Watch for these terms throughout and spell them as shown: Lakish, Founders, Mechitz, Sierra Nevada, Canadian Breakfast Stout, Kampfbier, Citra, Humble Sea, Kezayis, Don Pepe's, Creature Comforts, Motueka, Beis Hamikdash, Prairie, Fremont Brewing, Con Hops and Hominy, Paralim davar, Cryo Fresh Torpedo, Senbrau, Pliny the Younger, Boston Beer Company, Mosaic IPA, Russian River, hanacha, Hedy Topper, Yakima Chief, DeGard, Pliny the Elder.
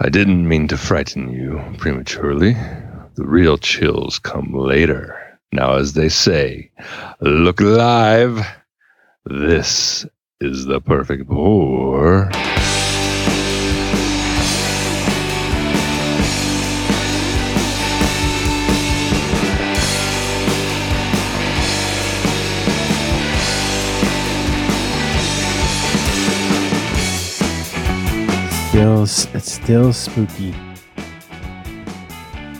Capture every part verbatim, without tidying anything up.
I didn't mean to frighten you prematurely. The real chills come later. Now, as they say, look live. This is the perfect pour. Still, it's still spooky.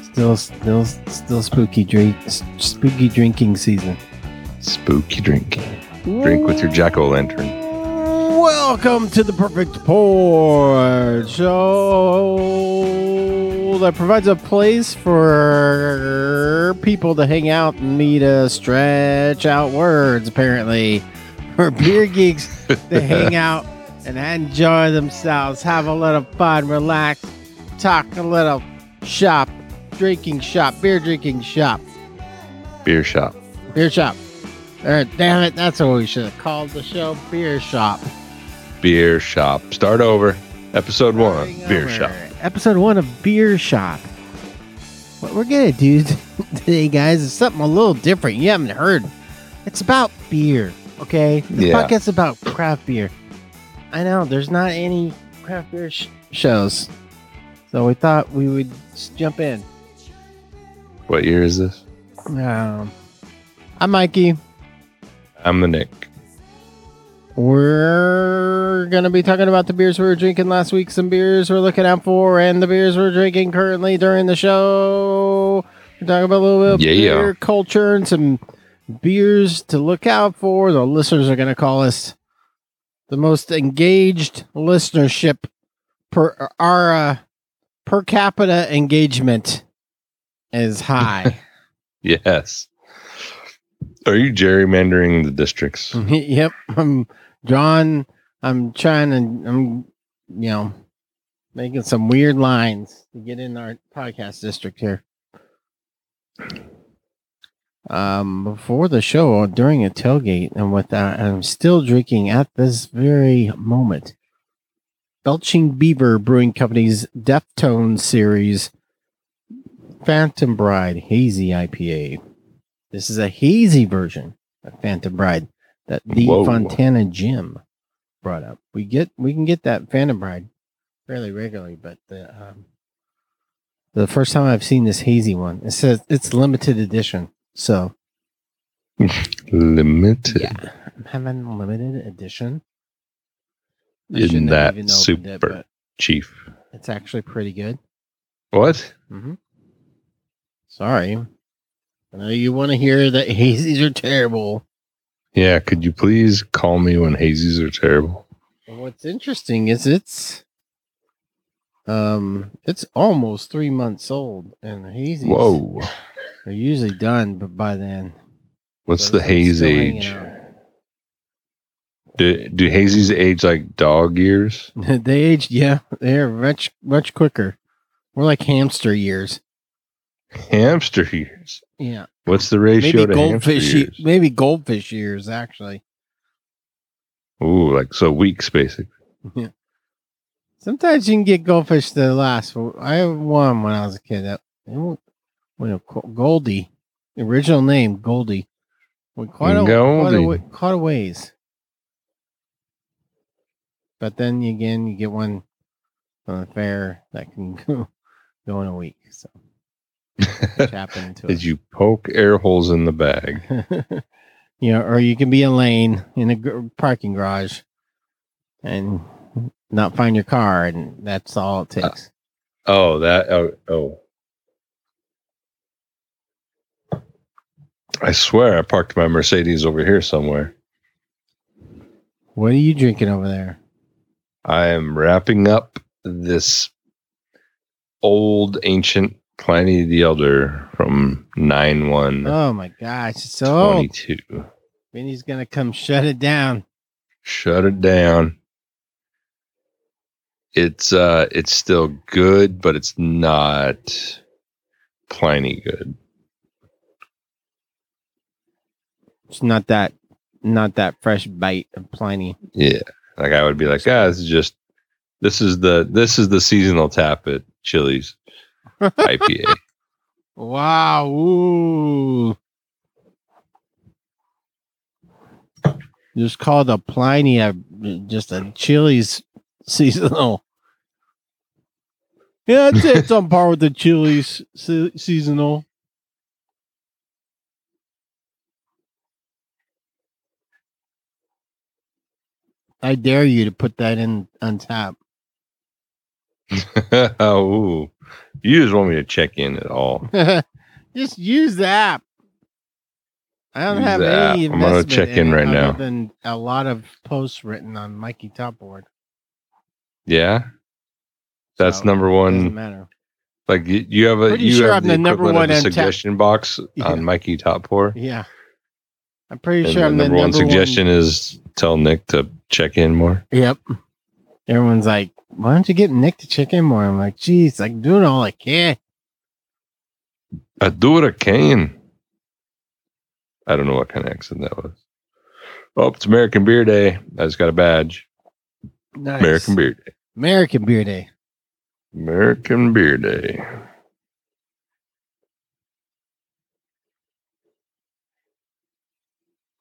Still, still, still spooky drink. Spooky drinking season. Spooky drinking. Drink with your jack o' lantern. Welcome to the Perfect Pour Show that provides a place for people to hang out and me to stretch out words. Apparently, for beer geeks to hang out and enjoy themselves, have a little fun, relax, talk a little shop, drinking shop, beer drinking shop. Beer shop. Beer shop. Er, damn it, that's what we should have called the show, Beer Shop. Beer Shop. Start over. Episode Starting one of Beer over. Shop. Episode one of Beer Shop. What we're going to do today, guys, is something a little different. You haven't heard. It's about beer, okay? The yeah. podcast's about craft beer. I know, there's not any craft beer sh- shows. So we thought we would jump in. What year is this? Um, I'm Mikey. I'm the Nick. We're going to be talking about the beers we were drinking last week, some beers we're looking out for, and the beers we're drinking currently during the show. We're talking about a little bit of yeah. beer culture and some beers to look out for. The listeners are going to call us the most engaged listenership per our uh, per capita engagement is high. Yes. Are you gerrymandering the districts? Yep. I'm John. I'm trying to, I'm, you know, making some weird lines to get in our podcast district here. Um, before the show, or during a tailgate, and with that, I'm still drinking at this very moment. Belching Beaver Brewing Company's Deftone Series Phantom Bride Hazy I P A. This is a hazy version of Phantom Bride that the Whoa. Fontana Jim brought up. We get we can get that Phantom Bride fairly regularly, but the um, the first time I've seen this hazy one, it says it's limited edition. So limited. Yeah, I'm having a limited edition. I Isn't that super it, chief? It's actually pretty good. What? Mm-hmm. Sorry. I know you want to hear that hazies are terrible. Yeah, could you please call me when hazies are terrible? And what's interesting is it's um it's almost three months old, and the hazies Whoa. are usually done, but by then. What's the haze age? Do do hazies age like dog years? They age, yeah, they're much much quicker. More like hamster years. Hamster years. Yeah. What's the ratio maybe to goldfish years? E- maybe goldfish years, actually. Ooh, like so weeks, basically. Yeah. Sometimes you can get goldfish that last. I had one when I was a kid. That when Goldie, the original name Goldie, went quite a, quite a, quite a ways. But then again, you get one on the fair that can go, go in a week. So. Did it. You poke air holes in the bag? You know, or you can be a lane in a g- parking garage and not find your car, and that's all it takes. Uh, oh, that oh, oh! I swear, I parked my Mercedes over here somewhere. What are you drinking over there? I am wrapping up this old ancient. Pliny the Elder from nine one. Oh my gosh, it's so twenty-two. Vinny's gonna come shut it down. Shut it down. It's uh, it's still good, but it's not Pliny good. It's not that, not that fresh bite of Pliny. Yeah, like I would be like, ah, this is just This is the this is the seasonal tap at Chili's I P A. Wow. Ooh. Just called a Pliny, a, just a Chili's seasonal. Yeah, it's, it's on par with the Chili's se- seasonal. I dare you to put that in on tap. Oh, you just want me to check in at all. Just use the app. I don't use have any app. Investment I'm gonna check in, in right now. Than a lot of posts written on Mikey Topboard. Yeah, that's so, number one. Doesn't matter. Like you, you have a Pretty you sure have I'm the, the number one suggestion tap- box yeah. on Mikey Topboard. Yeah. I'm pretty and sure I'm the number, number one suggestion one. Is tell Nick to check in more. Yep. Everyone's like, why don't you get Nick to check in more? I'm like, geez, I'm doing all I can. I do what I can. I don't know what kind of accent that was. Oh, it's American Beer Day. I just got a badge. Nice. American Beer Day. American Beer Day. American Beer Day.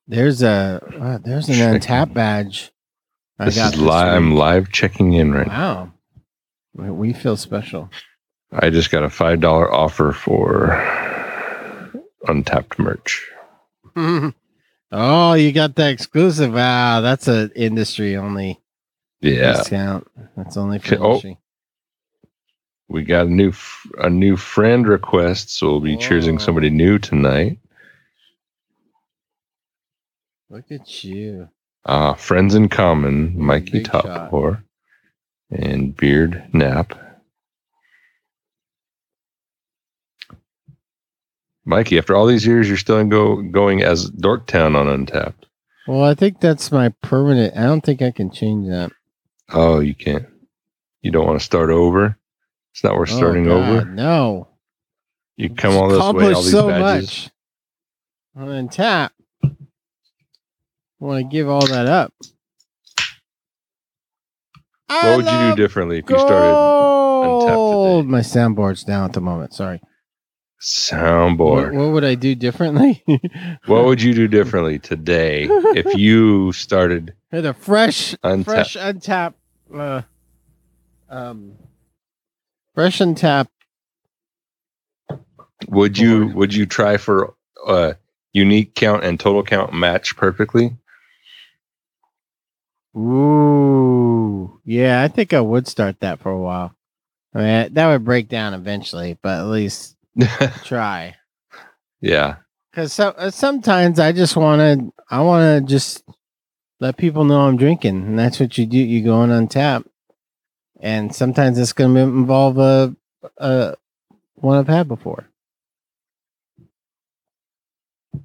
There's a wow, there's an Untap badge. I this got is live. I'm live checking in right wow. now. Wow, we feel special. I just got a five dollar offer for Untapped merch. Oh, you got that exclusive! Wow, that's an industry only. Yeah, discount. That's only for oh. industry. We got a new f- a new friend request, so we'll be Whoa. cheersing somebody new tonight. Look at you. Uh, friends in common, Mikey Toppour and Beard Nap. Mikey, after all these years, you're still go, going as Dorktown on Untapped. Well, I think that's my permanent. I don't think I can change that. Oh, you can't. You don't want to start over? It's not worth oh, starting God, over? No. You come all this way, all these so badges. Much on Untapped. Want to give all that up? What I would you do differently if gold. You started Untapped today? My soundboard's down at the moment. Sorry. Soundboard. What, what would I do differently? What would you do differently today if you started with a fresh, Untapped. fresh Untapped, uh, um, fresh Untapped? Would you board. Would you try for uh unique count and total count match perfectly? Ooh, yeah, I think I would start that for a while. I mean, that would break down eventually, but at least try. Yeah, because so, uh, sometimes I just want to, I want to just let people know I'm drinking, and that's what you do. You go on Untapped, and sometimes it's going to involve a, a one I've had before. I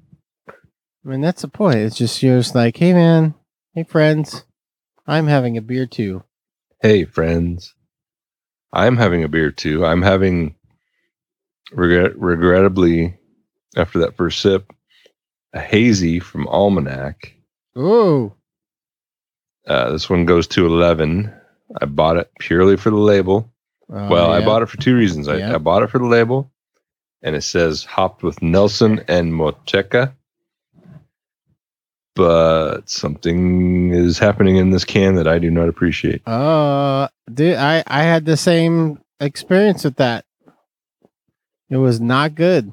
mean, that's the point. It's just you're just like, hey, man. Hey, friends. I'm having a beer, too. Hey, friends. I'm having a beer, too. I'm having, regret- regrettably, after that first sip, a hazy from Almanac. Ooh. Uh, this one goes to eleven. I bought it purely for the label. Uh, well, yeah. I bought it for two reasons. I, yeah. I bought it for the label, and it says hopped with Nelson and Motueka. But something is happening in this can that I do not appreciate. Uh, dude, I, I had the same experience with that. It was not good.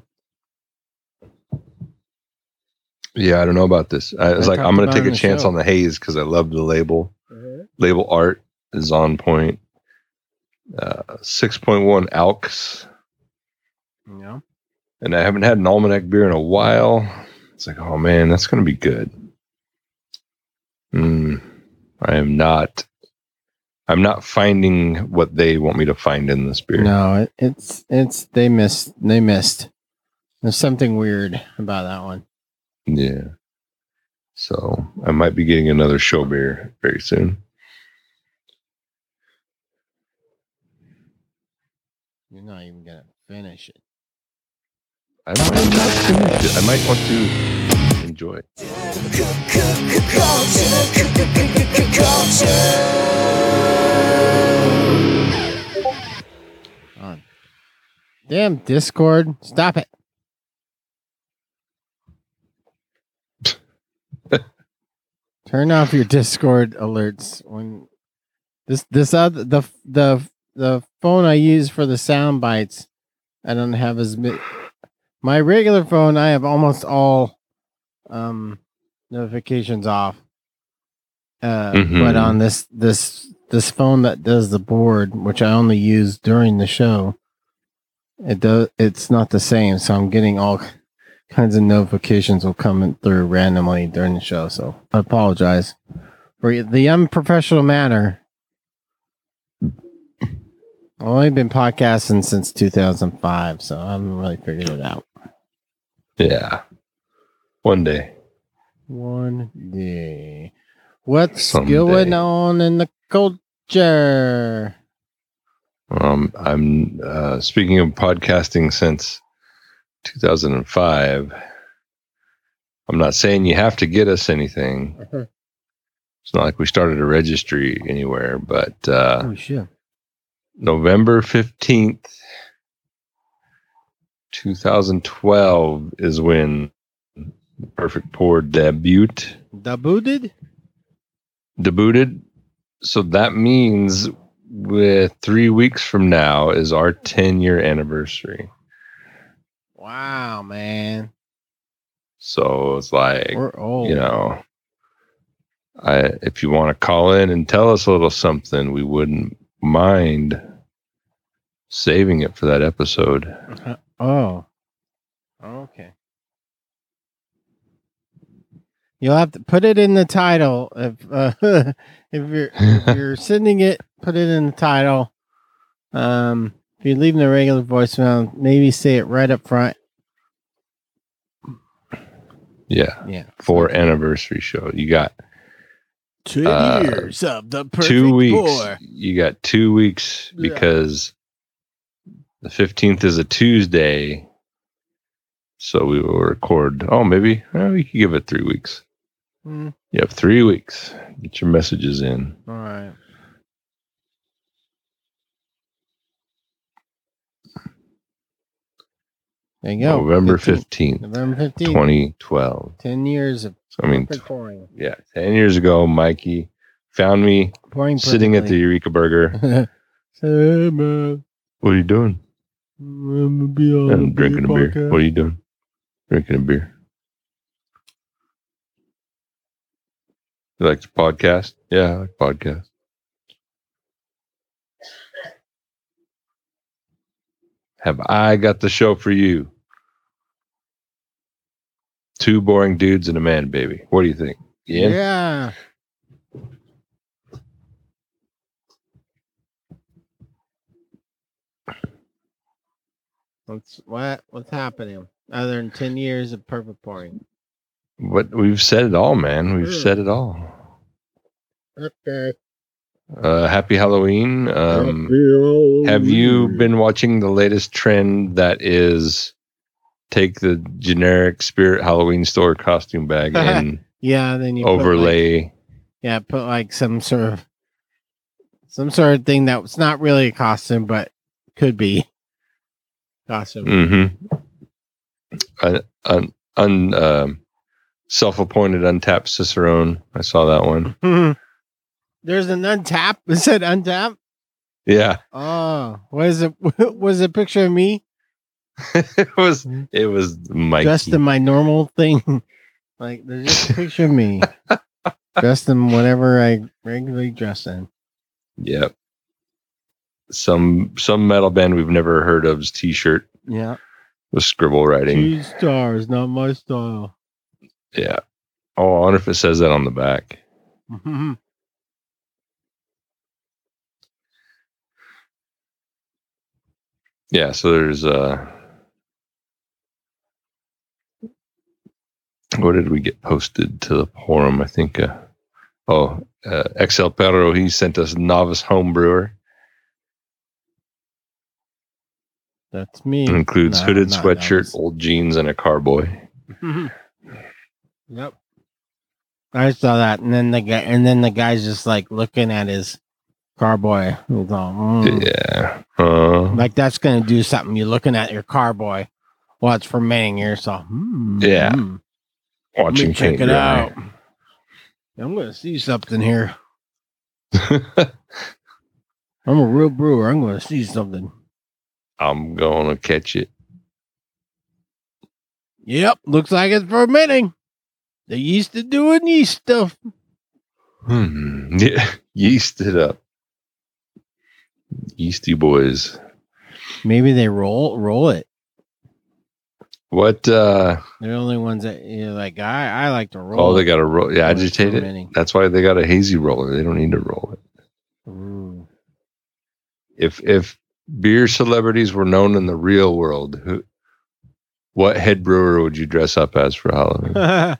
Yeah, I don't know about this. I was I like, I'm going to take a chance show. on the haze because I love the label. Uh-huh. Label art is on point. Uh, six point one Alks. Yeah. And I haven't had an Almanac beer in a while. It's like, oh, man, that's going to be good. Mm, I am not. I'm not finding what they want me to find in this beer. No, it, it's it's they missed. They missed. There's something weird about that one. Yeah. So I might be getting another show beer very soon. You're not even gonna finish it. I might not finish it. I might want to enjoy it. Culture, culture, culture. on. Damn, Discord. Stop it. Turn off your Discord alerts when this this other the the the phone I use for the sound bites. I don't have as mi- my regular phone. I have almost all um, notifications off, uh, mm-hmm. but on this this this phone that does the board, which I only use during the show, it does. It's not the same, so I'm getting all kinds of notifications will come through randomly during the show, so I apologize for the unprofessional manner. I've only been podcasting since two thousand five, so I haven't really figured it out. Yeah. One day. One day. What's Someday. going on in the culture? Um, I'm uh, speaking of podcasting since two thousand five. I'm not saying you have to get us anything. Uh-huh. It's not like we started a registry anywhere, but uh, oh, shit. November fifteenth, twenty twelve is when Perfect Pour debuted. Debuted? Debuted. So that means with three weeks from now is our ten-year anniversary. Wow, man. So it's like, we're old. You know, I if you want to call in and tell us a little something, we wouldn't mind saving it for that episode. Uh, oh. Okay. You'll have to put it in the title. If uh, if you're if you're sending it, put it in the title. Um If you're leaving a regular voicemail, maybe say it right up front. Yeah. Yeah. For anniversary show. You got two uh, years of the perfect two weeks. Four. You got two weeks because yeah. the fifteenth is a Tuesday. So we will record. Oh, maybe well, we could give it three weeks. Mm. You have three weeks. Get your messages in. All right. There you go. November fifteenth. November fifteenth. twenty twelve. ten years of I mean, perfect pouring. Yeah. ten years ago, Mikey found me pouring sitting at the Eureka Burger. Hey, man. What are you doing? I'm, be I'm drinking beer a beer. Podcast. What are you doing? Drinking a beer. You like the podcast? Yeah, I like podcasts. Have I got the show for you? Two boring dudes and a man baby. What do you think? Ian? Yeah. What's what? What's happening? Other than ten years of perfect pouring. But we've said it all, man. We've mm. said it all. Okay. Uh, happy Halloween. Um, happy Halloween. Have you been watching the latest trend that is take the generic Spirit Halloween store costume bag and yeah, then you overlay. Put like, yeah, put like some sort of some sort of thing that's not really a costume, but could be costume. Mm-hmm. An, an, un, um, self-appointed untapped Cicerone. I saw that one. There's an untap. It said untap. Yeah. Oh, what is it? Was it a picture of me? it was. It was Mikey. Dressed in my normal thing. Like there's just a picture of me dressed in whatever I regularly dress in. Yep. Some some metal band we've never heard of's T-shirt. Yeah. With scribble writing. Two stars, not my style. Yeah. Oh, I wonder if it says that on the back. Mm-hmm. Yeah, so there's uh what did we get posted to the forum? I think uh, oh uh, X L Perro, he sent us novice homebrewer. That's me. It includes no, hooded sweatshirt, novice. Old jeans, and a carboy. Yep, I saw that, and then the guy, and then the guy's just like looking at his Carboy. Mm. Yeah. Uh, like that's going to do something. You're looking at your carboy while it's fermenting here. So, mm, yeah. Mm. Watching check it dry. out. I'm going to see something here. I'm a real brewer. I'm going to see something. I'm going to catch it. Yep. Looks like it's fermenting. They used to doing yeast stuff. Hmm. Yeah. Yeast it up. Yeasty boys. Maybe they roll roll it. What? Uh, They're the only ones that, you know, like, I, I like to roll. Oh, they got to roll. Yeah, agitate it. That's why they got a hazy roller. They don't need to roll it. Ooh. If if beer celebrities were known in the real world, who, what head brewer would you dress up as for Halloween? Well,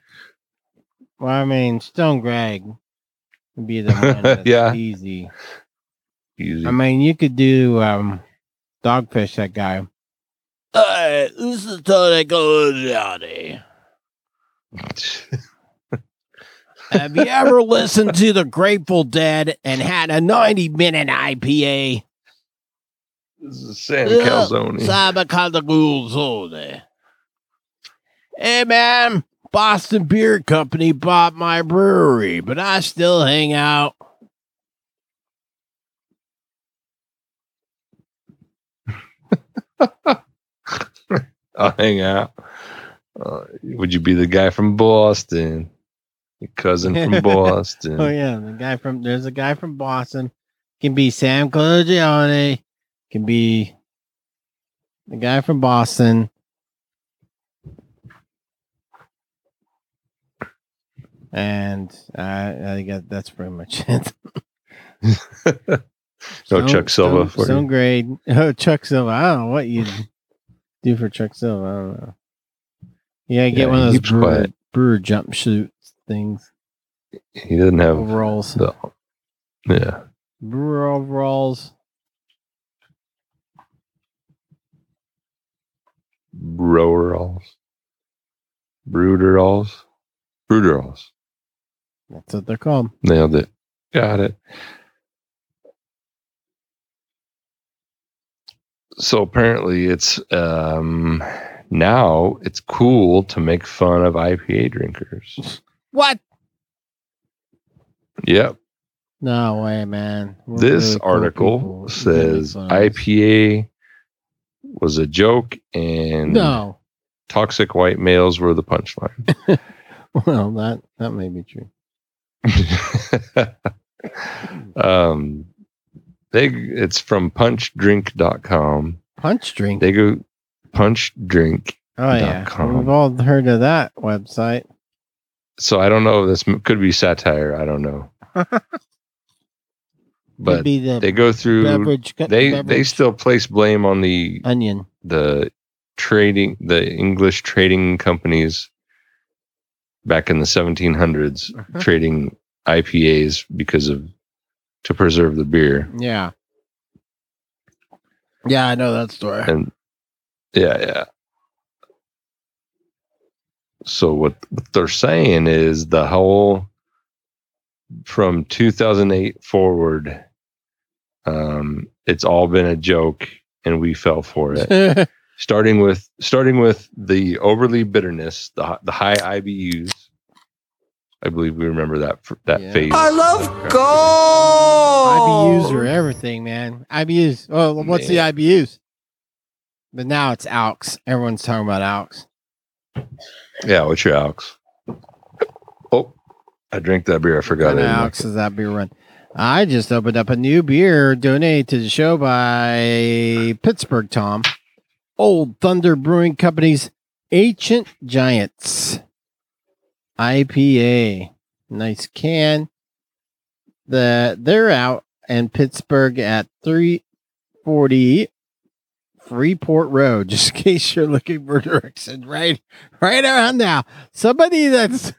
I mean, Stone Greg would be the one that's yeah. easy. Easy. I mean, you could do um, Dogfish, that guy. All right, this is totally cool, Johnny. Have you ever listened to the Grateful Dead and had a ninety-minute I P A? This is Sam Calagione. Sam Calagione. Hey, man, Boston Beer Company bought my brewery, but I still hang out. I'll hang out. Uh, would you be the guy from Boston? Your cousin from Boston. Oh yeah, the guy from there's a guy from Boston. Can be Sam Calagione. Can be the guy from Boston. And uh, I guess that's pretty much it. no so, Chuck Silva so, for so you. Grade. Oh, Chuck Silva. I don't know what you. Do for Chuck Silva, I don't know. Yeah, get yeah, one of those brewer, brewer jumpsuit things. He doesn't have overalls. The, yeah. Brewer overalls. Breweralls. Brooderalls. Brooderalls. That's what they're called. Nailed it. Got it. So apparently it's um, now it's cool to make fun of I P A drinkers. What? Yep. No way, man. We're this really cool article people. Says I P A was a joke and no. Toxic white males were the punchline. Well, that, that may be true. um, They it's from punch drink dot com. Punch Drink. They go punch drink dot com. Oh yeah. We've all heard of that website. So I don't know, this could be satire, I don't know. But be the they go through beverage, they beverage. They still place blame on the onion. The trading the English trading companies back in the seventeen hundreds uh-huh. trading I P As because of to preserve the beer. Yeah. Yeah, I know that story. And yeah, yeah. So what, what they're saying is the whole from two thousand eight forward, um, it's all been a joke and we fell for it. starting with starting with the overly bitterness, the the high I B Us. I believe we remember that that yeah. phase. I love gold. I B Us are everything, man. I B Us. Oh, what's man. the I B Us? But now it's A L Cs. Everyone's talking about A L Cs. Yeah, what's your A L Cs? Oh, I drank that beer. I forgot it. A L Cs is that beer run. I just opened up a new beer donated to the show by Pittsburgh Tom. Old Thunder Brewing Company's Ancient Giants I P A, nice can. The they're out in Pittsburgh at three forty Freeport Road. Just in case you're looking for direction, right, right around now. Somebody that's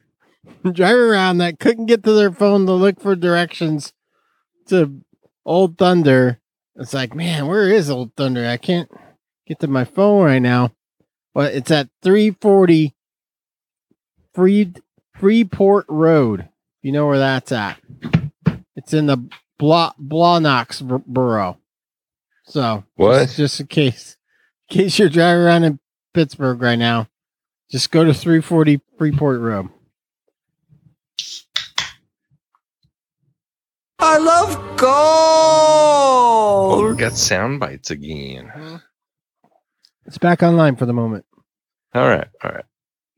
driving around that couldn't get to their phone to look for directions to Old Thunder. It's like, man, where is Old Thunder? I can't get to my phone right now. Well, it's at three forty Free Freeport Road. You know where that's at. It's in the Bla Blahnocksboro. So what? Just, just in case, in case you're driving around in Pittsburgh right now, just go to three forty Freeport Road. I love gold. Oh, we got sound bites again. It's back online for the moment. All right, all right.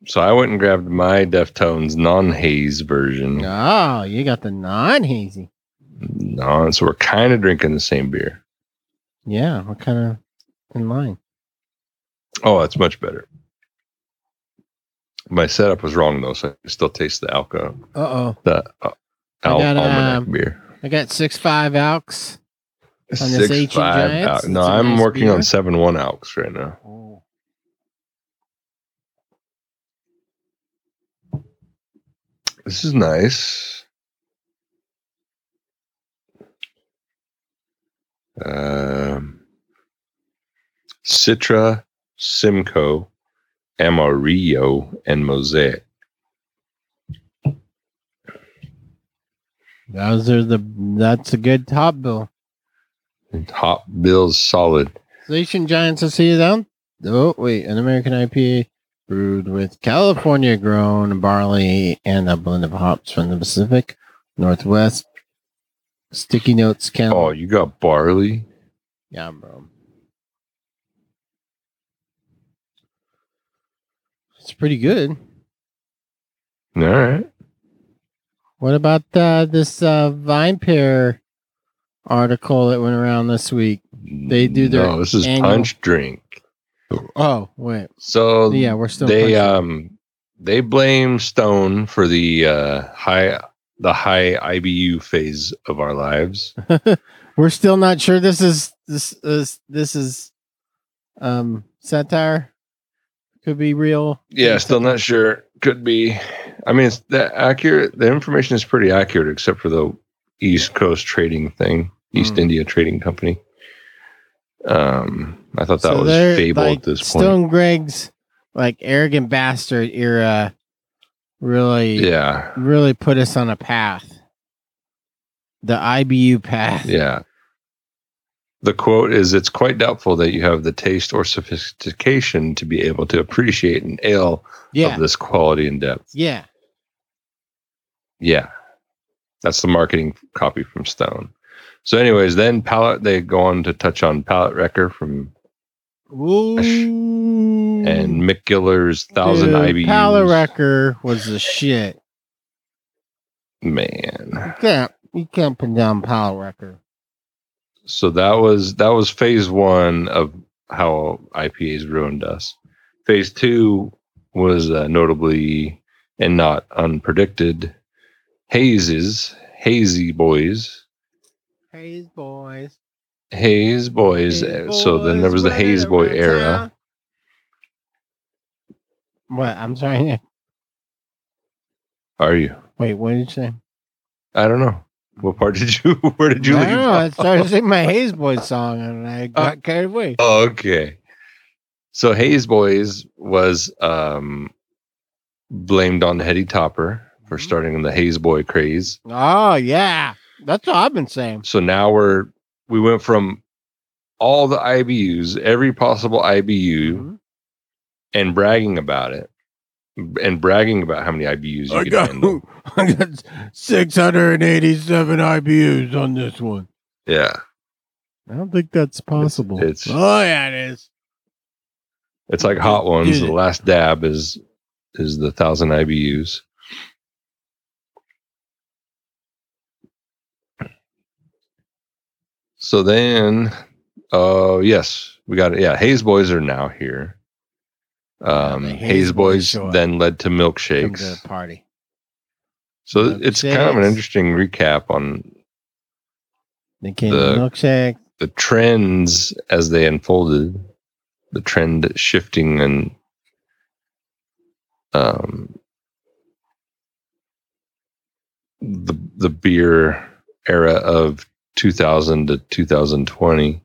So I went and grabbed my Deftones non-haze version. Oh, you got the non-hazy. No, so we're kind of drinking the same beer. Yeah, we're kind of in line. Oh, that's much better. My setup was wrong though, so I still taste the alcohol. Uh-oh. The uh, al- got, Almanac um, beer. I got six point five Alks on this Ancient Giants. Al- no, I'm nice working beer. on seven point one Alks right now. Oh. This is nice. Um, Citra, Simcoe, Amarillo, and Mosaic. Those are the. That's a good top bill. And top bill's solid. Ancient Giants to see you down. Oh wait, an American I P A brewed with California grown barley and a blend of hops from the Pacific Northwest. Sticky notes count. Oh, you got barley? Yeah, bro. It's pretty good. All right. What about uh, this uh, Vine Pair article that went around this week? They do their no. This is annual... Punch Drink. Oh wait. So yeah, we're still. They punching. um they blame Stone for the uh, high. the high I B U phase of our lives. We're still not sure this is this is this is um satire. Could be real. Yeah, still not sure. Could be. I mean, it's that accurate. The information is pretty accurate except for the East Coast trading thing, East mm. India Trading Company. Um I thought that so was fable like at this Stone point. Stone Gregg's like Arrogant Bastard era Really, yeah. really put us on a path. The I B U path. Yeah. The quote is, "It's quite doubtful that you have the taste or sophistication to be able to appreciate an ale yeah. of this quality and depth." Yeah. Yeah. That's the marketing copy from Stone. So anyways, then Pallet, they go on to touch on Pallet Wrecker from... Ooh. And Mick Giller's thousand I B Us. Pallet Wrecker was the shit, man. You can't you can't put down Pallet Wrecker. So that was that was phase one of how I P As ruined us. Phase two was uh, notably and not unpredicted hazes, hazy boys, haze boys, haze boys. Haze boys. So then there was the haze boy era. What? I'm sorry. Are you? Wait, what did you say? I don't know. What part did you? Where did you? I don't know. I started singing my Hayes Boys song, and I got uh, carried away. Okay. So Hayes Boys was um, blamed on Hedy Topper for starting the Hayes Boy craze. Oh yeah, that's what I've been saying. So now we're we went from all the I B Us, every possible I B U. Mm-hmm. And bragging about it, and bragging about how many I B Us you I could handle. I got six hundred eighty-seven I B Us on this one. Yeah. I don't think that's possible. It's, it's, oh, yeah, it is. It's like Hot Ones. The last dab is is the one thousand I B Us. So then, oh, uh, yes, we got it. Yeah, Hayes Boys are now here. Um, yeah, Haze Boys sure. then led to milkshakes. Come to the party. So milkshakes. It's kind of an interesting recap on they came the milkshake, the trends as they unfolded, the trend shifting and um the the beer era of two thousand to two thousand twenty.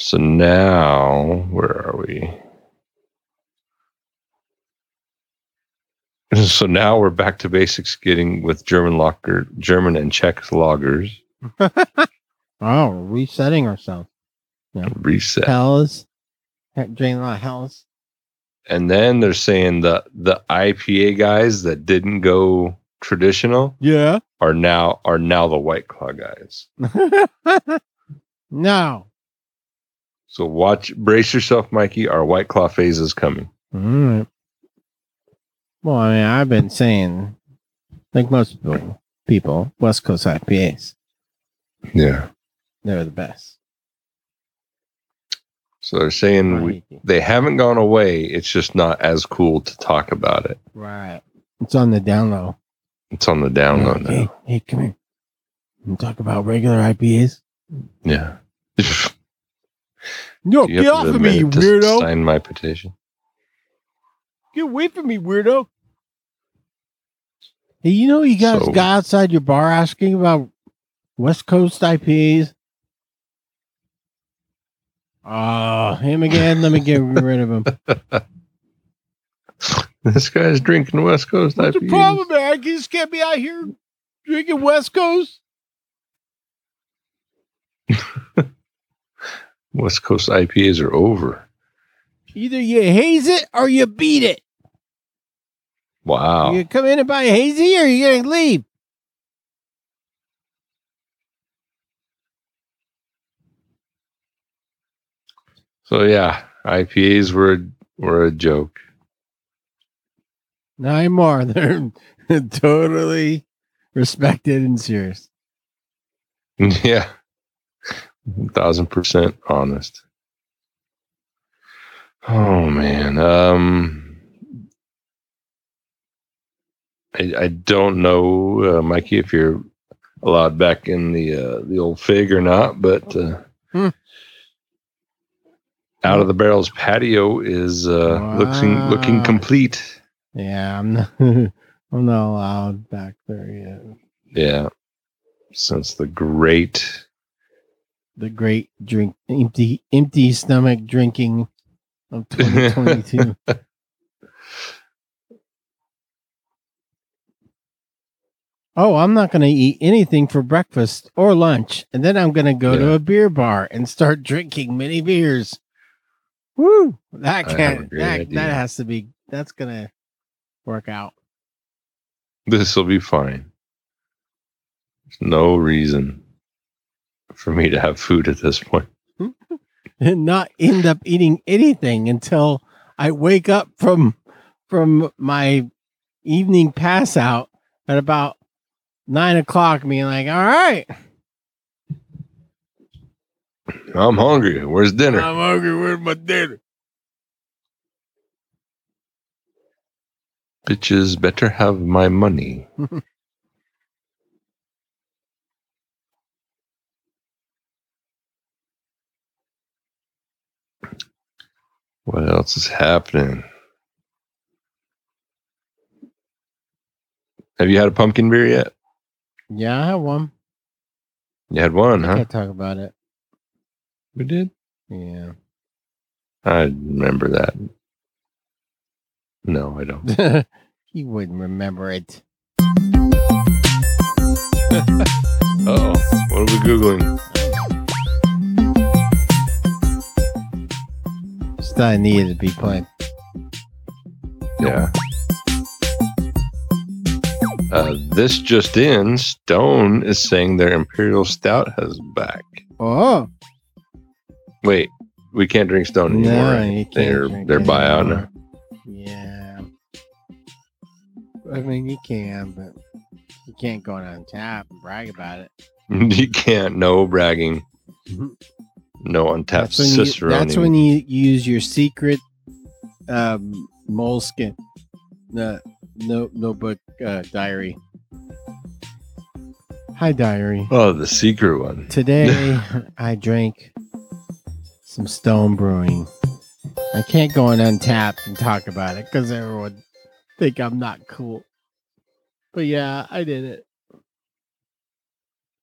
So now, where are we? So now we're back to basics, getting with German locker, German and Czech lagers. Oh, resetting ourselves. Yeah. Reset. Hellas. Drain my house. And then they're saying the the I P A guys that didn't go traditional, yeah, are now are now the White Claw guys. No. So watch, brace yourself, Mikey. Our White Claw phase is coming. All right. Well, I mean, I've been saying, like most people, people West Coast I P As. Yeah. They were the best. So they're saying we, they haven't gone away. It's just not as cool to talk about it. Right. It's on the down low. It's on the down low now. Hey, hey, come here. And talk about regular I P As. Yeah. No, get off of me, you weirdo. Sign my petition. Get away from me, weirdo. Hey, you know, you got so, a guy outside your bar asking about West Coast I P As. Ah, uh, him again. Let me get rid of him. This guy's drinking West Coast I P As. What's the problem, man? I just can't be out here drinking West Coast. West Coast I P As are over. Either you haze it or you beat it. Wow. You come in and buy a hazy or you're going to leave. So, yeah, I P As were, were a joke. Not anymore. They're totally respected and serious. Yeah. A thousand percent honest. Oh, man. Um, I, I don't know, uh, Mikey, if you're allowed back in the uh, the old fig or not, but uh, hmm. Out of the Barrel's patio is uh, wow. looking looking complete. Yeah, I'm not, I'm not allowed back there yet. Yeah, since the great, the great drink empty empty stomach drinking of twenty twenty-two. Oh, I'm not going to eat anything for breakfast or lunch, and then I'm going to go yeah. to a beer bar and start drinking many beers. Woo! That can't. That, that has to be. That's going to work out. This will be fine. There's no reason for me to have food at this point. And not end up eating anything until I wake up from from my evening pass out at about nine o'clock, being like, all right. I'm hungry. Where's dinner? I'm hungry. Where's my dinner? Bitches better have my money. What else is happening? Have you had a pumpkin beer yet? Yeah, I had one. You had one, I huh? I can't talk about it. We did? Yeah. I remember that. No, I don't. He wouldn't remember it. Uh-oh. What are we Googling? I needed to be played. Yeah. Uh, this just in, Stone is saying their Imperial Stout has back. Oh. Wait, we can't drink Stone anymore. No, right? you can't they're drink they're buyout now. Yeah. I mean, you can, but you can't go on tap and brag about it. You can't. No bragging. No untapped cicerone. That's when you use your secret um, moleskin, no, no notebook uh, diary. Hi, diary. Oh, the secret one. Today, I drank some Stone Brewing. I can't go on Untapped and talk about it because everyone think I'm not cool. But yeah, I did it,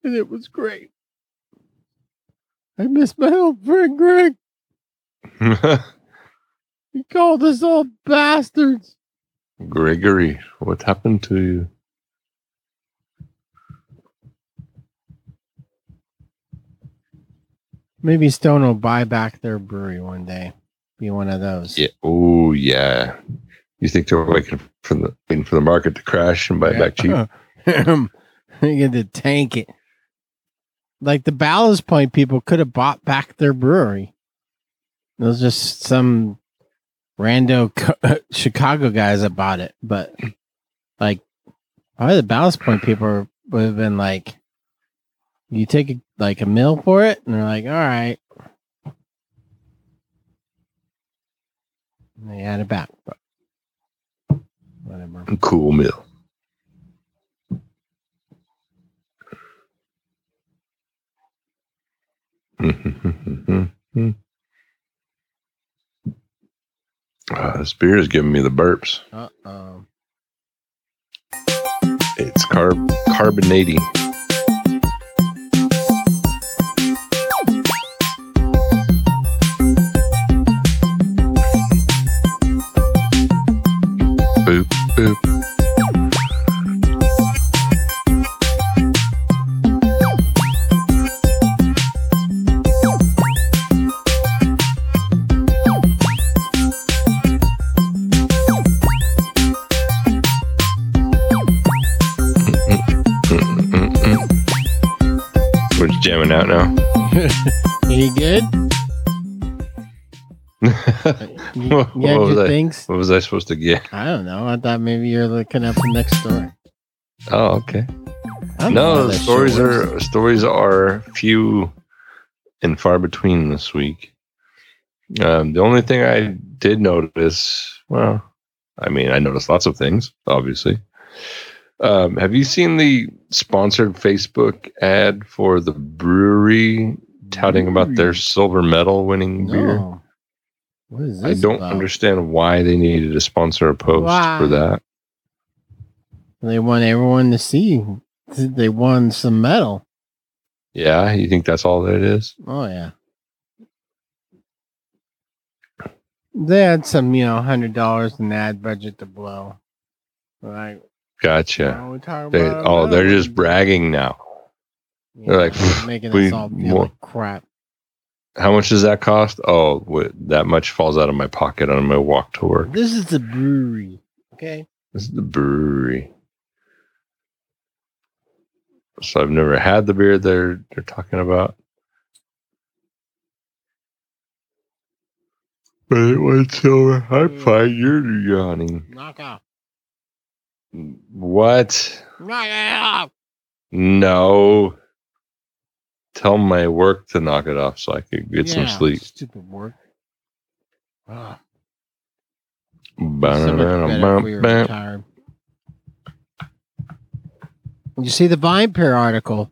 and it was great. I miss my old friend Greg. He called us all bastards. Gregory, what happened to you? Maybe Stone will buy back their brewery one day. Be one of those. Yeah. Oh, yeah. You think they're waiting for the waiting for the market to crash and buy yeah. back cheap? You get to tank it. Like the Ballast Point people could have bought back their brewery. It was just some rando co- Chicago guys that bought it, but like probably the Ballast Point people would have been like, "You take a, like a mill for it," and they're like, "All right." And they had it back, but whatever. Cool mill. Uh, this beer is giving me the burps. Uh oh. It's carb carbonating. Boop boop. Jamming out now. You good? You, you what, was I, things? What was I supposed to get? I don't know. I thought maybe you're looking up the next story. Oh, okay. No, the stories are stories are few and far between this week. Um, the only thing I did notice, well, I mean, I noticed lots of things, obviously. Um, have you seen the sponsored Facebook ad for the brewery touting about their silver medal winning no. beer? What is this I don't about? understand why they needed to sponsor a post wow. for that. They want everyone to see they won some medal. Yeah, you think that's all that it is? Oh, yeah. They had some, you know, one hundred dollars in ad budget to blow. Right. Gotcha. No, they, oh, they're just bragging now. Yeah, they're like, making we, us all feel like crap. How much does that cost? Oh, wait, that much falls out of my pocket on my walk to work. This is the brewery. Okay. This is the brewery. So I've never had the beer they're they're talking about. But it was silver. High five. You're yawning. Knock off. What? No. Tell my work to knock it off so I could get yeah, some sleep. Stupid work. Wow. So bam, we bam. You see the Vine Pair article?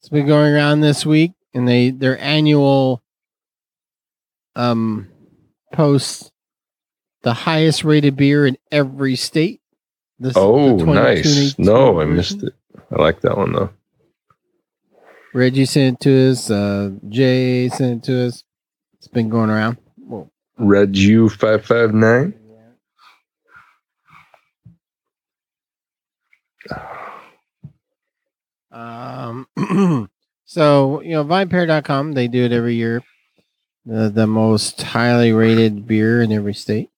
It's been going around this week, and they their annual um post the highest rated beer in every state. This, oh, nice. No, version. I missed it. I like that one, though. Reggie sent it to us. Uh, Jay sent it to us. It's been going around. Reg U five five nine. Um, so, you know, vine pair dot com, they do it every year. The, the most highly rated beer in every state.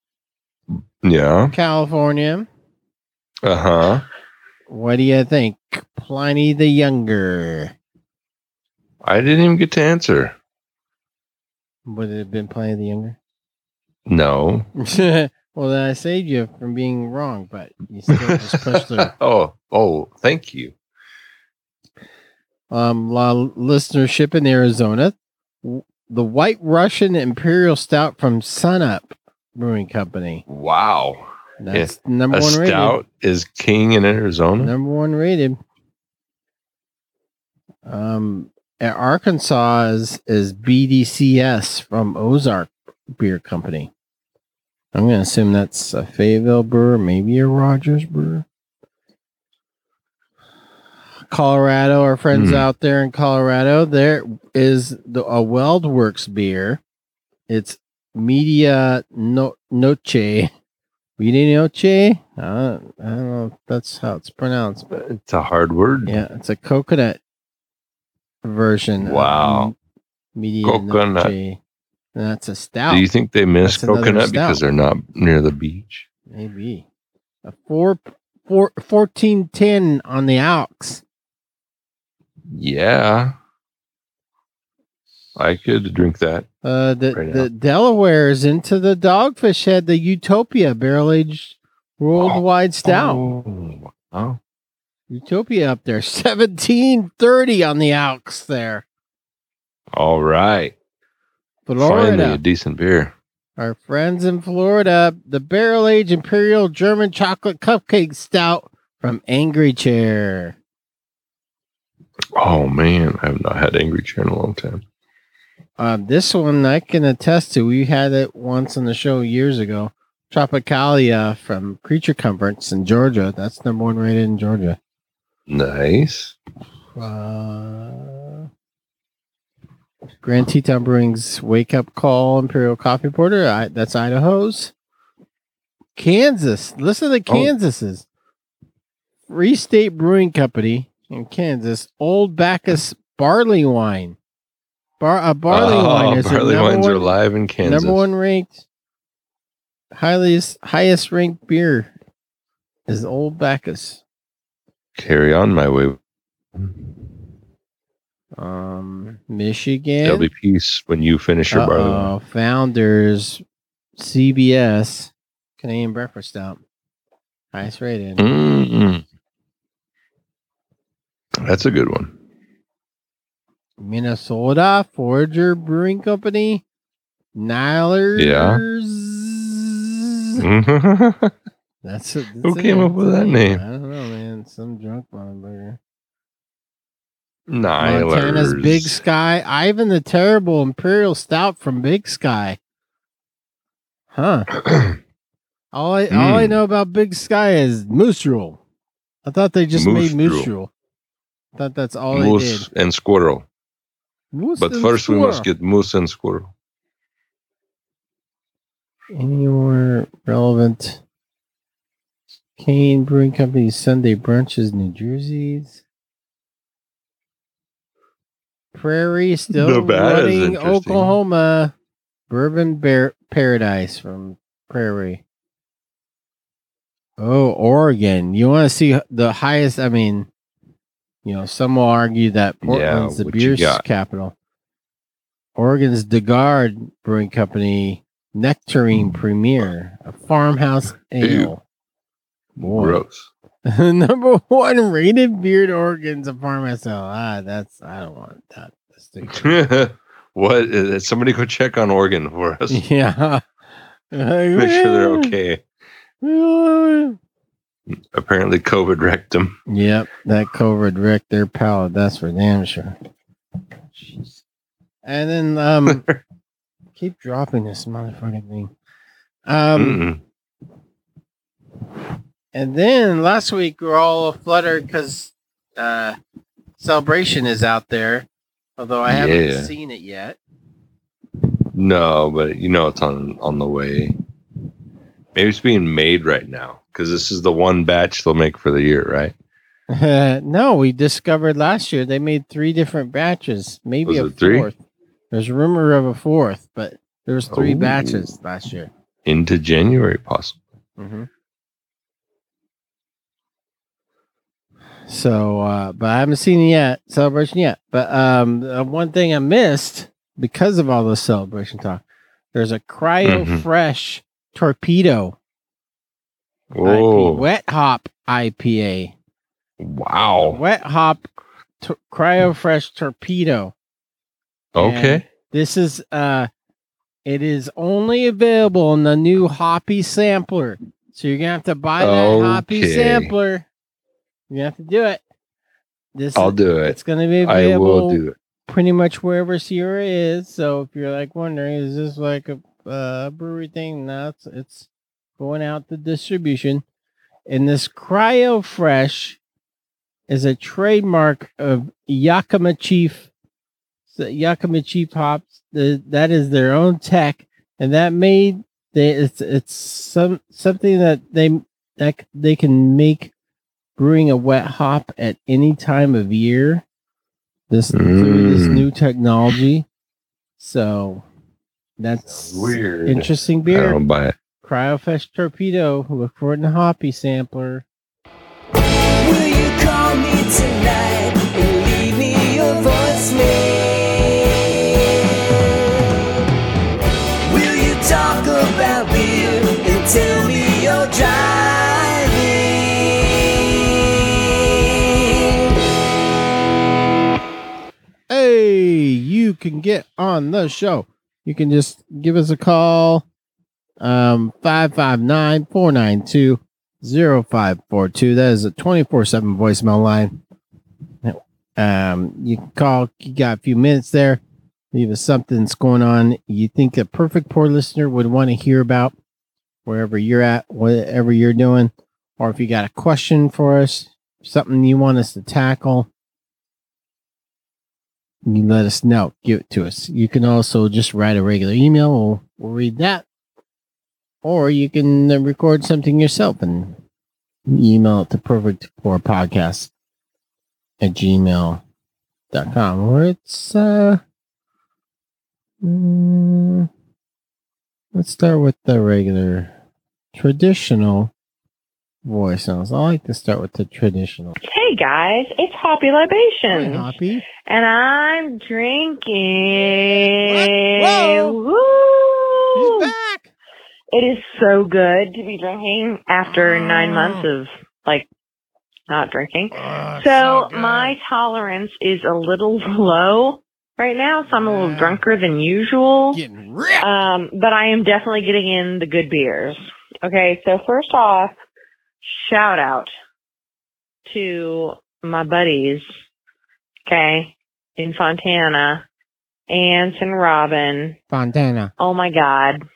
Yeah. California. Uh-huh. What do you think? Pliny the Younger. I didn't even get to answer. Would it have been Pliny the Younger? No. Well, then I saved you from being wrong, but you still just pushed through. Oh, oh, thank you. Um, listenership in Arizona. The White Russian Imperial Stout from Sunup Brewing Company. Wow. That's yeah. number a one rated. Stout is king in Arizona. Number one rated. Um, Arkansas is, is B D C S from Ozark Beer Company. I'm going to assume that's a Fayetteville brewer, maybe a Rogers brewer. Colorado, our friends mm. out there in Colorado, there is the, a Weldworks beer. It's Media no- Noche. Noche. Uh, I don't know if that's how it's pronounced, but it's a hard word. Yeah, it's a coconut version. Wow. Coconut. And that's a stout. Do you think they miss that's coconut because they're not near the beach? Maybe. A four, four, fourteen ten on the Alks. Yeah. I could drink that. Uh, the right the Delaware is into the Dogfish Head, the Utopia barrel-aged worldwide oh, stout. Oh, wow. Utopia up there, seventeen thirty on the Alks there. All right. Florida. Finally a decent beer. Our friends in Florida, the barrel-aged Imperial German Chocolate Cupcake Stout from Angry Chair. Oh, man. I have not had Angry Chair in a long time. Um, this one I can attest to. We had it once on the show years ago. Tropicalia from Creature Comforts in Georgia. That's number one rated in Georgia. Nice. Uh, Grand Teton Brewing's Wake Up Call Imperial Coffee Porter. I, that's Idaho's. Kansas. Listen to Kansas's. Oh. Free State Brewing Company in Kansas. Old Bacchus Barley Wine. Bar, a barley oh, wine is barley wines one, are live in Kansas. Number one ranked, highest highest ranked beer is Old Bacchus. Carry on, my way. Um, Michigan. There'll be peace when you finish your Uh-oh, barley wine. Founders, C B S, Canadian Breakfast Stout, highest rated. Mm-mm. That's a good one. Minnesota Forager Brewing Company, Nailers. Yeah. that's, a, that's who came up with that name? I don't know, man. Some drunk motherfucker. Nailers. Montana's Big Sky. Ivan the Terrible Imperial Stout from Big Sky. Huh. all I mm. all I know about Big Sky is Moose Drool. I thought they just moose made Moose Drool. I thought that's all moose they did. Moose and squirrel. Moose but first, squirrel. We must get moose and squirrel. Any more relevant? Cane Brewing Company Sunday brunches, New Jersey's. Prairie still Nevada running Oklahoma. Bourbon Bear Paradise from Prairie. Oh, Oregon! You want to see the highest? I mean. You know, some will argue that Portland's yeah, the beer capital. Oregon's DeGard Brewing Company, Nectarine Premier, a farmhouse ale. Boy. Gross. Number one rated beer in Oregon's a farmhouse ale. Ah, that's, I don't want that. That's what? Is, somebody go check on Oregon for us. Yeah. Make sure they're okay. Apparently COVID wrecked them. Yep, that COVID wrecked their palate. That's for damn sure. Jeez. And then um, keep dropping this motherfucking thing. Um, Mm-mm. And then last week we were all fluttered because uh, Celebration is out there, although I haven't yeah. seen it yet. No, but you know it's on on the way. Maybe it's being made right now. Because this is the one batch they'll make for the year, right? Uh, no, we discovered last year they made three different batches, maybe a fourth. Three? There's a rumor of a fourth, but there was three oh, batches last year. Into January, possibly. Mm-hmm. So, uh, but I haven't seen it yet, Celebration yet. But um, one thing I missed because of all the Celebration talk, there's a Cryo mm-hmm. Fresh Torpedo. Whoa. I P, wet hop I P A. Wow. Wet hop t- cryo fresh torpedo. Okay. And this is uh it is only available in the new hoppy sampler. So you're gonna have to buy that okay. hoppy sampler. You're gonna have to do it. This I'll is, do it. It's gonna be available I will do it. Pretty much wherever Sierra is. So if you're like wondering, is this like a uh, brewery thing? No, it's it's going out the distribution, and this Cryo Fresh is a trademark of Yakima Chief. Yakima Chief hops. The, that is their own tech, and that made They it's it's some something that they that they can make brewing a wet hop at any time of year. This mm. this new technology, so that's weird. Interesting beer. I don't buy it. Cryofresh Torpedo. Look for it in the Hoppy Sampler. Will you call me tonight and leave me your voicemail? Will you talk about beer and tell me you're driving? Hey, you can get on the show. You can just give us a call. Um, five five nine, four nine two, zero five four two. That is a twenty-four seven voicemail line. Um, you can call. You got a few minutes there. Leave us something's going on you think a perfect poor listener would want to hear about, wherever you're at, whatever you're doing. Or if you got a question for us, something you want us to tackle, you let us know. Give it to us. You can also just write a regular email. We'll, we'll read that. Or you can record something yourself and email it to perfectpoorpodcast at gmail dot com. Or it's, uh, mm, let's start with the regular traditional voice. I like to start with the traditional. Hey guys, it's Hoppy Libation. Hi, Hoppy. And I'm drinking. What? Woo! He's back. It is so good to be drinking after mm. nine months of, like, not drinking. Oh, so so my tolerance is a little low right now, so I'm a little drunker than usual. Getting ripped. Um, but I am definitely getting in the good beers. Okay, so first off, shout out to my buddies, okay, in Fontana, Ants and Robin. Fontana. Oh, my God.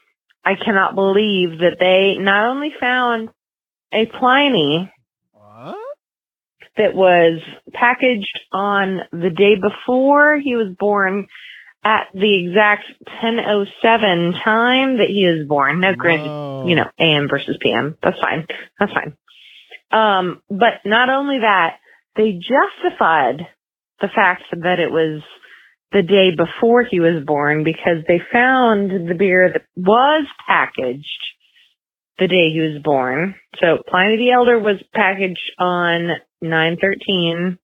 I cannot believe that they not only found a Pliny what? that was packaged on the day before he was born at the exact ten oh seven time that he was born. No, granted, you know, A M versus P M. That's fine. That's fine. Um, but not only that, they justified the fact that it was the day before he was born because they found the beer that was packaged the day he was born. So Pliny the Elder was packaged on nine thirteen,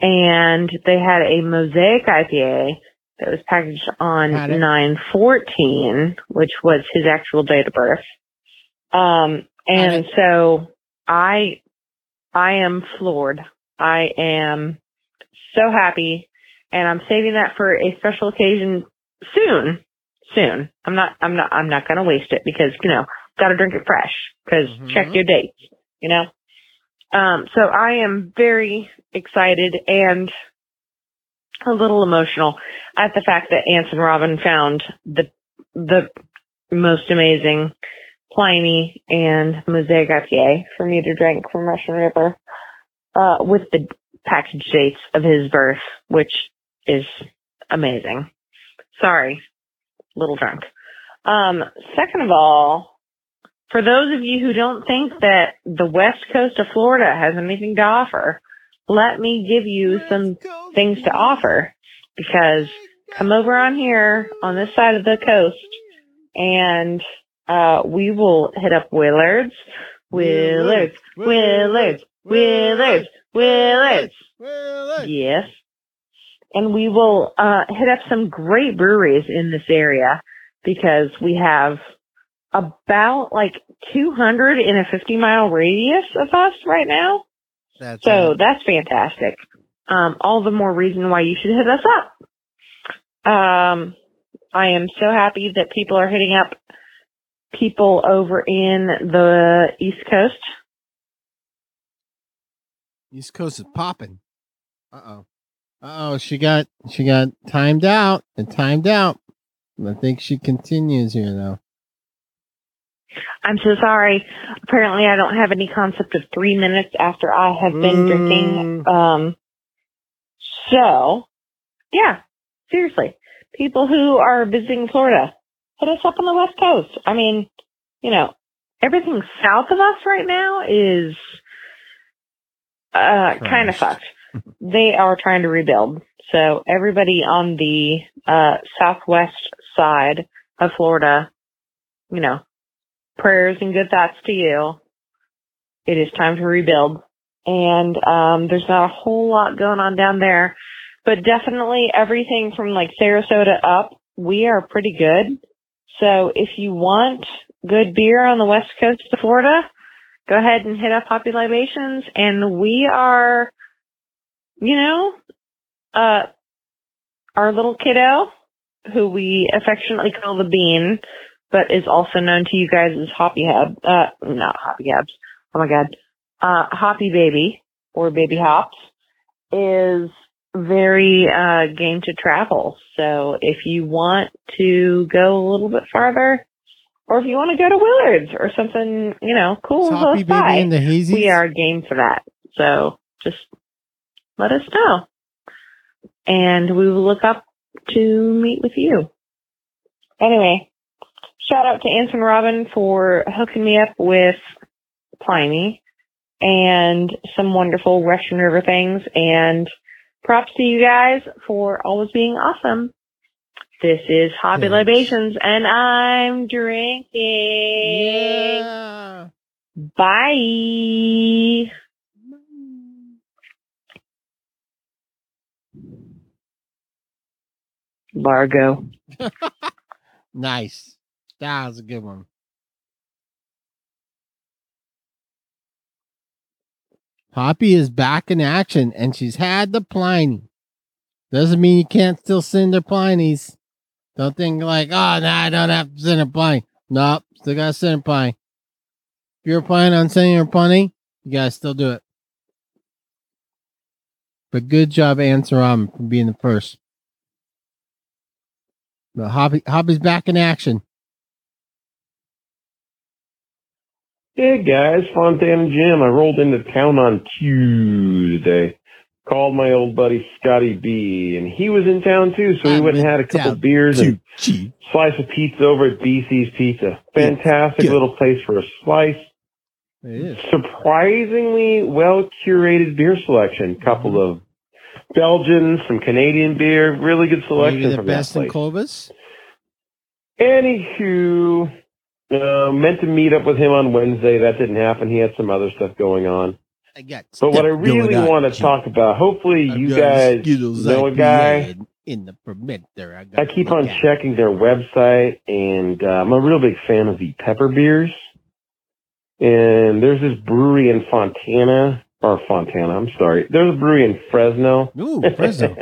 and they had a Mosaic I P A that was packaged on nine fourteen, which was his actual date of birth. Um, and so I, I am floored. I am so happy. And I'm saving that for a special occasion soon, soon. I'm not, I'm not, I'm not going to waste it because, you know, got to drink it fresh because mm-hmm. check your dates, you know? Um, so I am very excited and a little emotional at the fact that Anson Robin found the, the most amazing Pliny and Mosaic I P A for me to drink from Russian River, uh, with the package dates of his birth, which is amazing. Sorry, little drunk. Um, second of all, for those of you who don't think that the west coast of Florida has anything to offer, let me give you some things to offer, because come over on here on this side of the coast and uh, we will hit up Willard's, Willard's, Willard's, Willard's, Willard's. Willard's. Yes. And we will uh, hit up some great breweries in this area because we have about like two hundred in a fifty mile radius of us right now. That's so it. That's fantastic. Um, all the more reason why you should hit us up. Um, I am so happy that people are hitting up people over in the East Coast. East Coast is popping. Uh-oh. Uh-oh, she got she got timed out and timed out. I think she continues here, though. I'm so sorry. Apparently, I don't have any concept of three minutes after I have been mm. drinking. Um, so, yeah, seriously. People who are visiting Florida, hit us up on the West Coast. I mean, you know, everything south of us right now is uh, kind of fucked. They are trying to rebuild. So everybody on the uh, southwest side of Florida, you know, prayers and good thoughts to you. It is time to rebuild. And um, there's not a whole lot going on down there. But definitely everything from, like, Sarasota up, we are pretty good. So if you want good beer on the west coast of Florida, go ahead and hit up Hoppy Libations. And we are, you know, uh, our little kiddo, who we affectionately call the Bean, but is also known to you guys as Hoppy Hab, uh, not Hoppy Habs, oh my God, uh, Hoppy Baby, or Baby Hops, is very uh, game to travel. So if you want to go a little bit farther, or if you want to go to Willard's or something, you know, cool, Hoppy Baby in the hazies, we are game for that. So just let us know, and we will look up to meet with you. Anyway, shout out to Anson Robin for hooking me up with Pliny and some wonderful Russian River things, and props to you guys for always being awesome. This is Hobby Thanks. Libations, and I'm drinking. Yeah. Bye. Largo. Nice. That was a good one. Hoppy is back in action, and she's had the Pliny. Doesn't mean you can't still send her Plinies. Don't think like, oh, no, nah, I don't have to send a Pliny. Nope, still got to send a Pliny. If you're planning on sending her Pliny, you got to still do it. But good job, Ansaram, for being the first. But Hoppy, Hoppy's back in action. Hey guys, Fontana Jim. I rolled into town on Tuesday. Called my old buddy Scotty B, and he was in town too, so we went and had a couple beers and a slice of pizza over at B C's Pizza. Fantastic yeah. little place for a slice. Surprisingly well curated beer selection. Couple mm-hmm. of Belgian, some Canadian beer. Really good selection. Maybe the from best that place. In Clovis. Anywho. Uh, meant to meet up with him on Wednesday. That didn't happen. He had some other stuff going on. I got but what I really want to talk about, hopefully I've you guys know a guy. In the fermenter. I, I keep on guy. checking their website, and uh, I'm a real big fan of the pepper beers. And there's this brewery in Fontana, or Fontana, I'm sorry. There's a brewery in Fresno. Ooh, Fresno.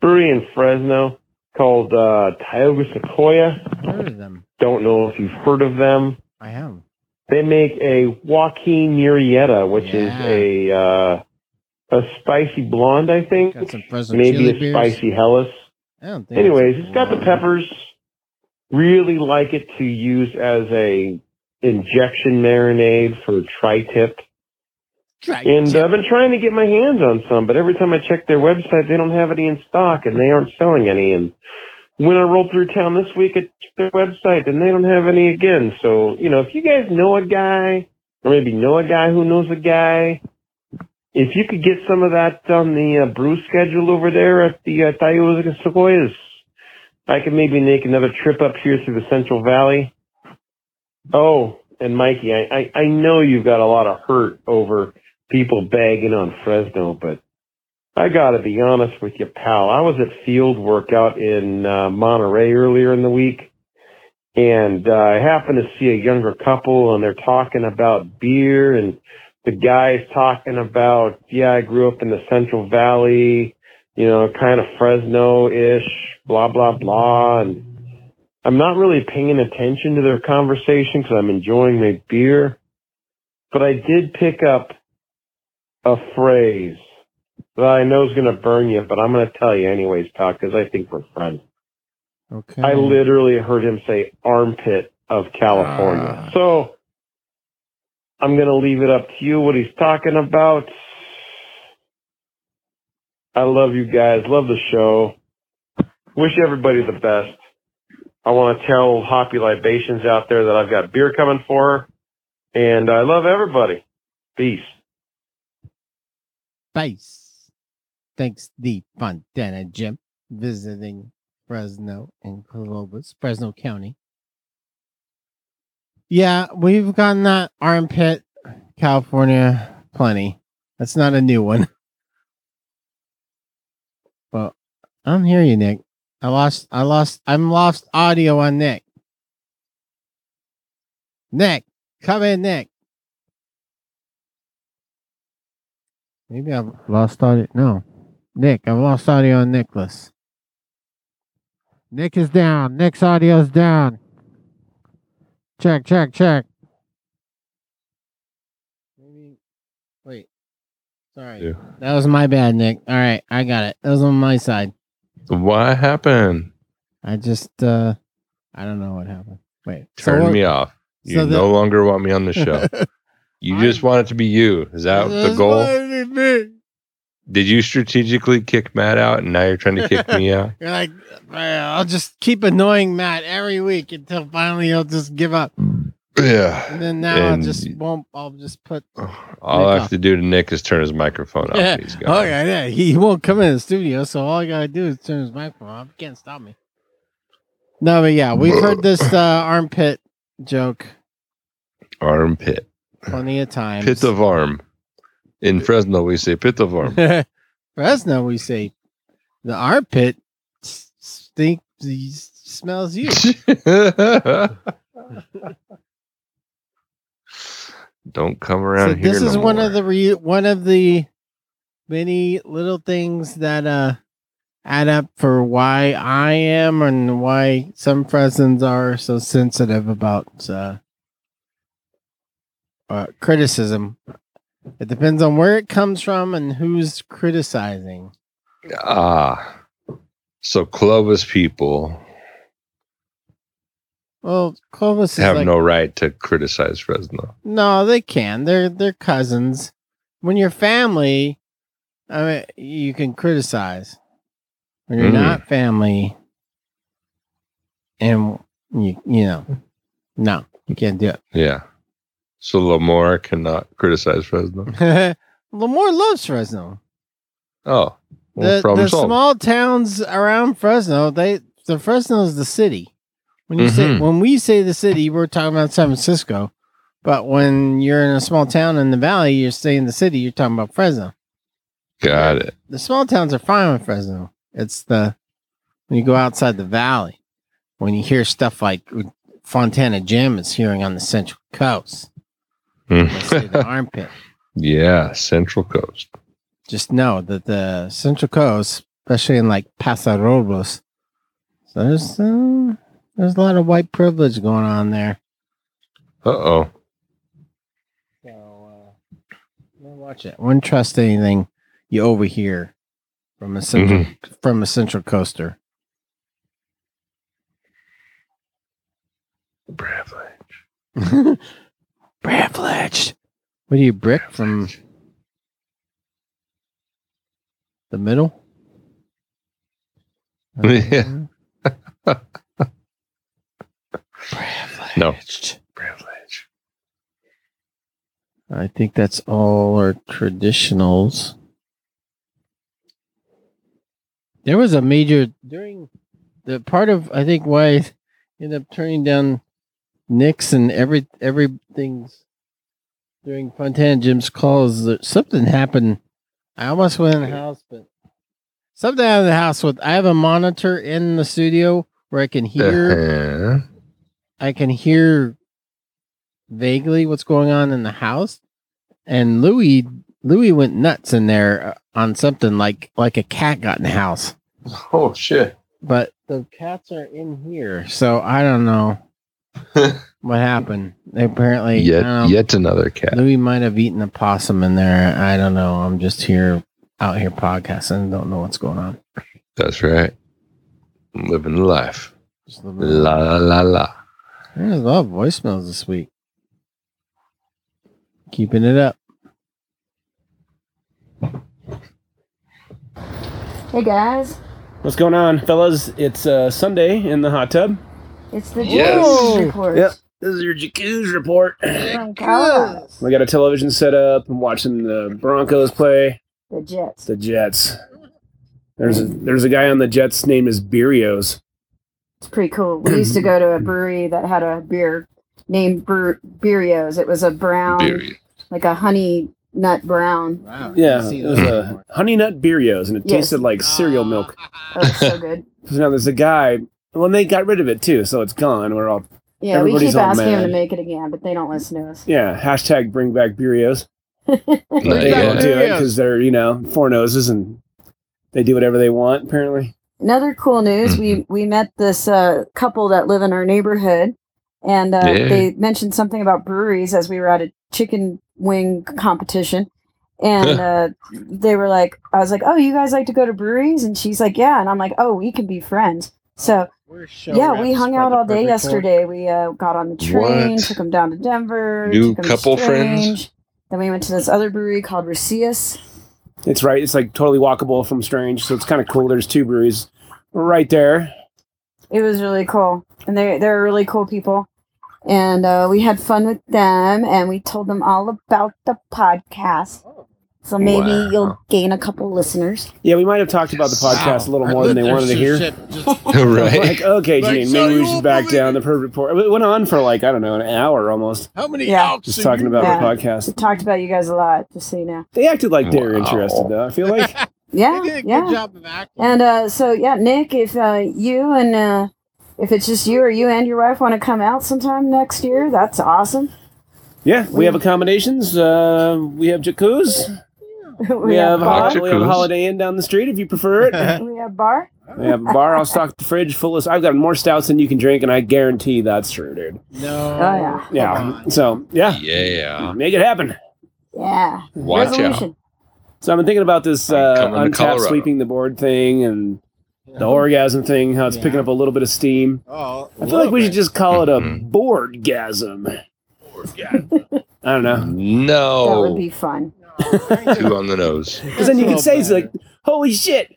brewery in Fresno called uh, Tioga Sequoia. I've heard of them. Don't know if you've heard of them. I am. They make a Joaquin Murrieta, which yeah. is a uh, a spicy blonde, I think. Got some Fresno Maybe a beers. Spicy Hellas. I don't think Anyways, it's, it's got the peppers. Really like it to use as a injection marinade for tri-tip. Tri-tip. And uh, I've been trying to get my hands on some, but every time I check their website, they don't have any in stock, and they aren't selling any. And when I rolled through town this week at their website, and they don't have any again. So, you know, if you guys know a guy, or maybe know a guy who knows a guy, if you could get some of that on the uh, brew schedule over there at the uh, Tioga Sequoias, I could maybe make another trip up here through the Central Valley. Oh, and Mikey, I, I, I know you've got a lot of hurt over people bagging on Fresno, but I gotta be honest with you, pal. I was at field work out in uh, Monterey earlier in the week, and uh, I happened to see a younger couple, and they're talking about beer, and the guy's talking about, yeah, I grew up in the Central Valley, you know, kind of Fresno-ish, blah, blah, blah, and I'm not really paying attention to their conversation because I'm enjoying my beer, but I did pick up a phrase. Well, I know it's going to burn you, but I'm going to tell you anyways, pal, because I think we're friends. Okay. I literally heard him say armpit of California. Ah. So I'm going to leave it up to you what he's talking about. I love you guys. Love the show. Wish everybody the best. I want to tell Hoppy Libations out there that I've got beer coming for her, and I love everybody. Peace. Peace. Thanks, the Fontana Jim, visiting Fresno and Columbus, Fresno County. Yeah, we've gotten that armpit, California, plenty. That's not a new one. But I don't hear you, Nick. I lost, I lost, I'm lost audio on Nick. Nick, come in, Nick. Maybe I've lost audio. No, Nick, I've lost audio on Nicholas. Nick is down. Nick's audio's down. Check, check, check. Maybe, wait. Sorry. Yeah. That was my bad, Nick. All right, I got it. That was on my side. What happened? I just, uh, I don't know what happened. Wait. Turn so what, me off. You so no the, longer want me on the show. You I, just want it to be you. Is that the goal? Did you strategically kick Matt out and now you're trying to kick me out? You're like, I'll just keep annoying Matt every week until finally he'll just give up. Yeah. And then now I just won't, I'll just put. All Nick I have off. to do to Nick is turn his microphone off. Yeah. He's gone. Oh, yeah, yeah. He won't come in the studio, so all I got to do is turn his microphone off. He can't stop me. No, but yeah, we've heard this uh, armpit joke. Armpit. Plenty of times. Pit of arm. In Fresno, we say pit of arm. Fresno, we say the armpit stinks, smells you. Don't come around so here. This no is more. one of the re- one of the many little things that uh, add up for why I am and why some Fresnans are so sensitive about uh, uh, criticism. It depends on where it comes from and who's criticizing. Ah, so Clovis people. Well, Clovis have like, no right to criticize Fresno. No, they can. They're they're cousins. When you're family, I mean, you can criticize. When you're mm. not family, and you you know, no, you can't do it. Yeah. So Lemoore cannot criticize Fresno. Lemoore loves Fresno. Oh, well, the, problem the solved. Small towns around Fresno, they the Fresno is the city. When you mm-hmm. say when we say the city, we're talking about San Francisco. But when you're in a small town in the valley, you're saying the city. You're talking about Fresno. Got it. The small towns are fine with Fresno. It's the when you go outside the valley, when you hear stuff like Fontana Jim is hearing on the Central Coast. The armpit. Yeah, Central Coast. Just know that the Central Coast, especially in like Paso Robles, so there's uh, there's a lot of white privilege going on there. Uh oh. So uh, watch it. Wouldn't trust anything you overhear from a central, mm-hmm. from a Central Coaster. Privilege. Privileged. What do you brick Privileged. from the middle? Yeah. Privileged. No. Privileged. I think that's all our traditionals. There was a major during the part of I think why I ended up turning down Nick's and every everything's during Fontana Jim's calls. Something happened. I almost went in the house, but something out of the house with. I have a monitor in the studio where I can hear. Uh-huh. I can hear vaguely what's going on in the house, and Louie Louie went nuts in there on something like like a cat got in the house. Oh shit! But the cats are in here, so I don't know. What happened? They apparently yet um, yet another cat. Louis might have eaten a possum in there. I don't know. I'm just here out here podcasting. Don't know what's going on. That's right. I'm living the life. Just living la life. la la la. There's a lot of voicemails this week. Keeping it up. Hey guys. What's going on, fellas? It's uh, Sunday in the hot tub. It's the yes. Jacuzzi report. Yep. This is your Jacuzzi report. Broncos. We got a television set up. I'm watching the Broncos play. The Jets. The Jets. There's a, there's a guy on the Jets' name is Berrios. It's pretty cool. We used to go to a brewery that had a beer named Ber- Berrios. It was a brown, Berrios. like a honey nut brown. Wow. Yeah, it was a honey nut Berrios, and it yes. tasted like cereal milk. Oh, it's so good. So now there's a guy. Well, they got rid of it, too, so it's gone. We're all Yeah, we keep asking mad. him to make it again, but they don't listen to us. Yeah, hashtag bring back Berrios. They don't do it because they're, you know, four noses, and they do whatever they want, apparently. Another cool news, we, we met this uh, couple that live in our neighborhood, and uh, yeah. they mentioned something about breweries as we were at a chicken wing competition. And uh, they were like, I was like, oh, you guys like to go to breweries? And she's like, yeah. And I'm like, oh, we can be friends. So, yeah, we hung out all day yesterday. Time. We uh, got on the train, what? took them down to Denver. New couple friends. Then we went to this other brewery called Rusias. It's right. It's like totally walkable from Strange, so it's kind of cool. There's two breweries right there. It was really cool, and they they're really cool people. And uh, we had fun with them, and we told them all about the podcast. So maybe wow. you'll gain a couple listeners. Yeah, we might have talked about the podcast wow. a little more than they wanted to hear. Just... right? Like, okay, like, Gene, so maybe we should back believe... down the Perv Report. It went on for like, I don't know, an hour almost. How many yeah. hours? Just talking about yeah. the podcast. We talked about you guys a lot, just so you know. They acted like they were wow. interested, though, I feel like. yeah, they did a yeah. good job of acting. And uh, so, yeah, Nick, if uh, you and uh, if it's just you or you and your wife want to come out sometime next year, that's awesome. Yeah, we, we have accommodations. Uh, we have jacuzzis. We, we have, have a, we have a Holiday Inn down the street if you prefer it. We have bar. We have a bar. I'll stock the fridge full of. I've got more stouts than you can drink, and I guarantee that's true, dude. No. Oh yeah. Yeah. So yeah. Yeah. Make it happen. Yeah. Watch Resolution. out. So I've been thinking about this uh, Untapped sweeping the board thing and the orgasm thing. How it's yeah. picking up a little bit of steam. Oh. I feel like we bit. should just call it a mm-hmm. boardgasm. Boardgasm. I don't know. No. That would be fun. Two on the nose. Because then you can say, it's like, holy shit.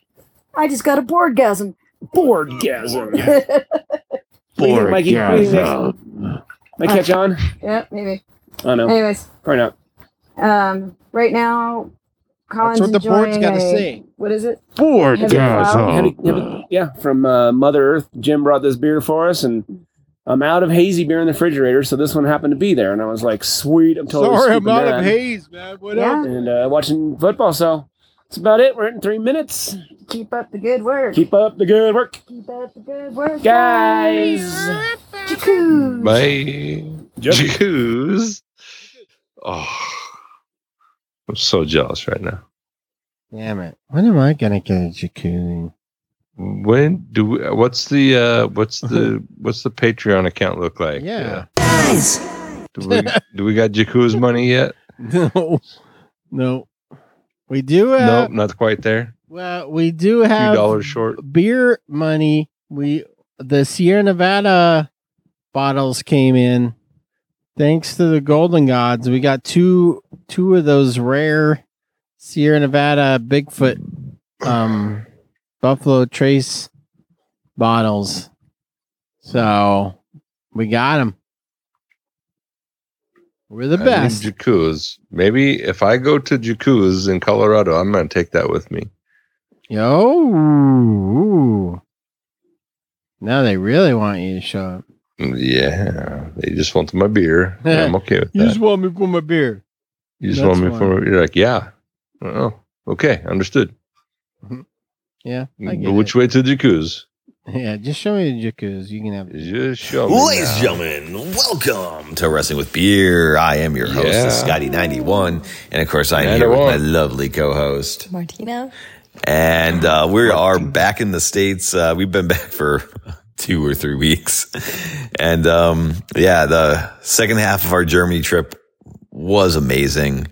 I just got a boardgasm. Boardgasm. Boardgasm. Mikey, might catch on? Yeah, maybe. I know. Anyways. Probably not. Um, right now, Colin's That's what the board's got to say. What is it? Boardgasm. Yeah, from uh, Mother Earth. Jim brought this beer for us, and I'm out of hazy beer in the refrigerator, so this one happened to be there, and I was like, "Sweet, I'm totally sorry, I'm out of haze, man. What yeah. up?" And uh, watching football, so that's about it. We're in three minutes. Keep up the good work. Keep up the good work. Keep up the good work, guys. Jacuz. Bye. Jacuz. Oh, I'm so jealous right now. Damn it! When am I gonna get a jacuzzi? When do we, what's the uh, what's the what's the Patreon account look like? Yeah, yeah. Guys, do we do we got Jacuzzi money yet? No, no, we do. Uh, nope, not quite there. Well, we do have two dollars short beer money. We the Sierra Nevada bottles came in thanks to the Golden Gods. We got two two of those rare Sierra Nevada Bigfoot. Um. Buffalo Trace bottles. So we got them. We're the I best. Jacuz. Maybe if I go to Jacuz in Colorado, I'm going to take that with me. Yo. Now they really want you to show up. Yeah. They just want my beer. I'm okay with that. You just want me for my beer. You just That's want me one. for my beer. You're like, yeah. Oh, okay. Understood. Mm-hmm. Yeah. Which it. way to Jacuz? Yeah, just show me the Jacuz. You can have it. Just show me. Ladies and gentlemen, welcome to Wrestling with Beer. I am your host, yeah. Scotty ninety-one. And of course, I am here with my lovely co host, Martina. And uh, we are back in the States. Uh, we've been back for two or three weeks. And um, yeah, the second half of our Germany trip was amazing.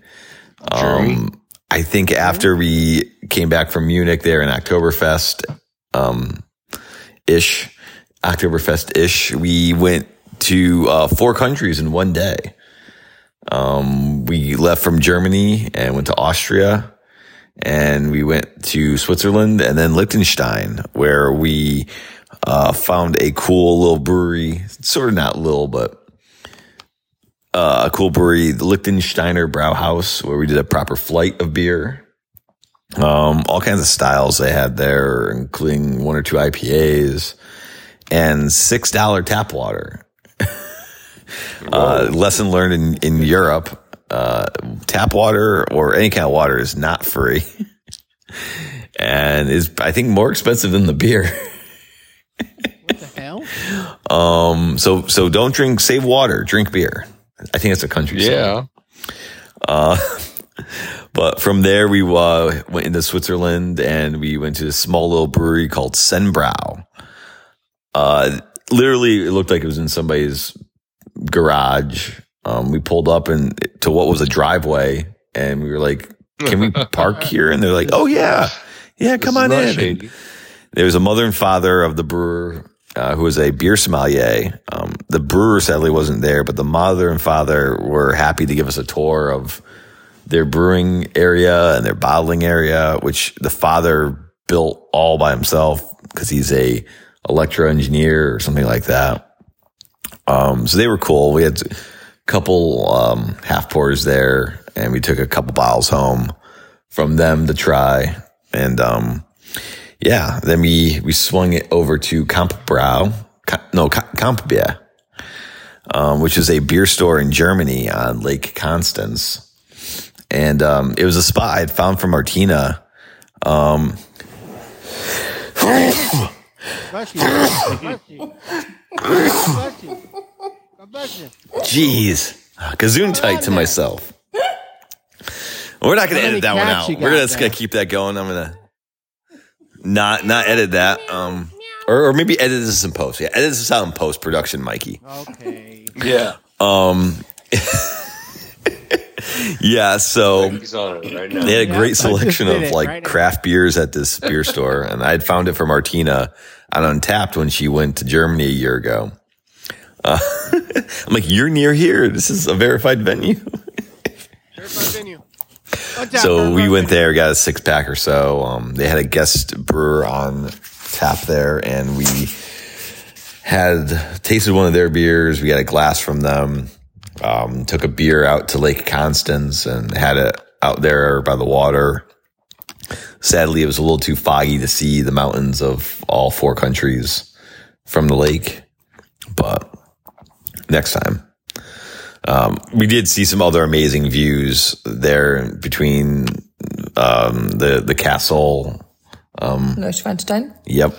Germany? Um, I think after we came back from Munich there in Oktoberfest, um, ish, Oktoberfest ish, we went to uh, four countries in one day. Um, we left from Germany and went to Austria, and we went to Switzerland and then Liechtenstein, where we Uh, found a cool little brewery, sort of not little, but uh, a cool brewery, the Lichtensteiner Brauhaus, where we did a proper flight of beer. Um, all kinds of styles they had there, including one or two I P As and six dollars tap water. uh, lesson learned in, in Europe. Uh, tap water or any kind of water is not free and is, I think, more expensive than the beer. What the hell? Um, so, so don't drink, save water, drink beer. I think that's a country song. Yeah. Uh, but from there we uh, went into Switzerland and we went to a small little brewery called Senbrau. Uh, literally it looked like it was in somebody's garage. Um, we pulled up and to what was a driveway and we were like, can we park here? And they're like, oh yeah, yeah, come on in. There was a mother and father of the brewer, uh, who was a beer sommelier. Um, the brewer sadly wasn't there, but the mother and father were happy to give us a tour of their brewing area and their bottling area, which the father built all by himself because he's a electro engineer or something like that. Um, so they were cool. We had to, couple um, half pours there, and we took a couple bottles home from them to try. And um, yeah, then we we swung it over to Kampfbrau, no Kampfbier, um, which is a beer store in Germany on Lake Constance, and um, it was a spot I had found for Martina. Um, bless you. Bless you. Bless you. Jeez, gesundheit to myself. We're not going to edit that one out. We're just going to keep that going. I'm going to not not edit that, um, or, or maybe edit this in post. Yeah, edit this out in post production, Mikey. Okay. Yeah. Um. Yeah. So they had a great selection of like craft beers at this beer store, and I had found it for Martina on Untapped when she went to Germany a year ago. Uh, I'm like, you're near here. This is a verified venue. Verified venue. So we went there, got a six pack or so. Um, they had a guest brewer on tap there, and we had tasted one of their beers. We got a glass from them. Um, took a beer out to Lake Constance and had it out there by the water. Sadly, it was a little too foggy to see the mountains of all four countries from the lake, but next time. Um, we did see some other amazing views there between um, the the castle. Um, Neuschwanstein. Yep.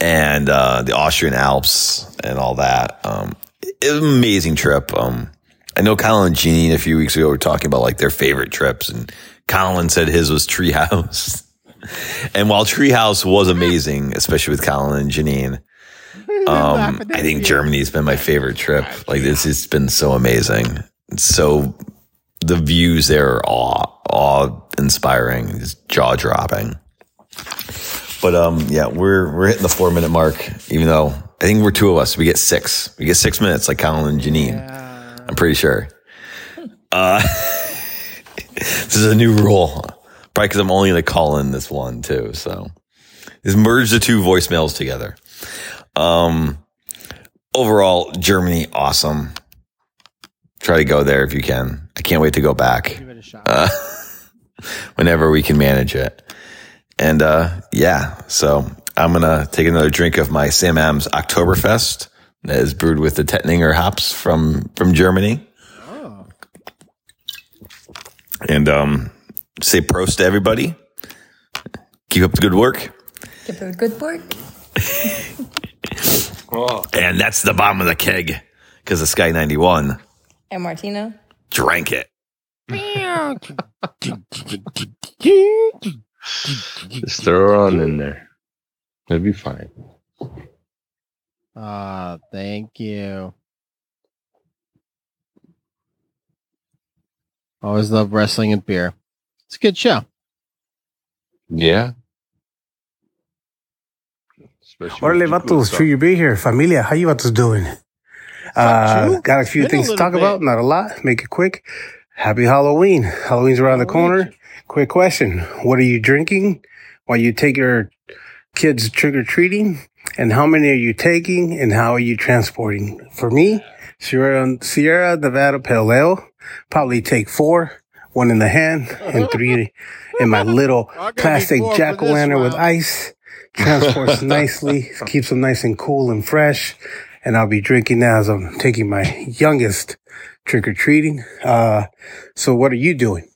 And uh, the Austrian Alps and all that. Um, it was an amazing trip. Um, I know Colin and Jeanine a few weeks ago were talking about like their favorite trips, and Colin said his was Treehouse. And while Treehouse was amazing, especially with Colin and Jeanine, Um, I think Germany's been my favorite trip. Like this, it's been so amazing. So the views there are awe, awe inspiring, just jaw dropping. But um, yeah, we're we're hitting the four minute mark. Even though I think we're two of us, we get six. We get six minutes, like Colin and Janine. Yeah. I'm pretty sure. Uh, this is a new rule, probably because I'm only gonna call in this one too. So just merge the two voicemails together. Um, overall, Germany, awesome. Try to go there if you can. I can't wait to go back. Give it a shot. Uh, whenever we can manage it. And, uh, yeah, so I'm going to take another drink of my Sam Am's Oktoberfest that is brewed with the Tettninger hops from, from Germany. Oh. And, um, say prost to everybody. Keep up the good work. Keep up the good work. Oh. And that's the bottom of the keg because the Sky ninety-one and Martina drank it. Just throw her on in there, it'll be fine. Ah, uh, thank you. Always love wrestling and beer. It's a good show. Yeah. Orale vatos, should you be here? Familia, how you vatos doing? Uh, got a few Been things a to talk bit. about, not a lot. Make it quick. Happy Halloween. Halloween's around the corner. Quick question. What are you drinking while you take your kids trick-or-treating? And how many are you taking and how are you transporting? For me, Sierra, Sierra Nevada Pale Ale, probably take four, one in the hand and three in my little plastic jack-o'-lantern with ice. Transports nicely, keeps them nice and cool and fresh. And I'll be drinking that as I'm taking my youngest trick-or-treating. Uh, so what are you doing?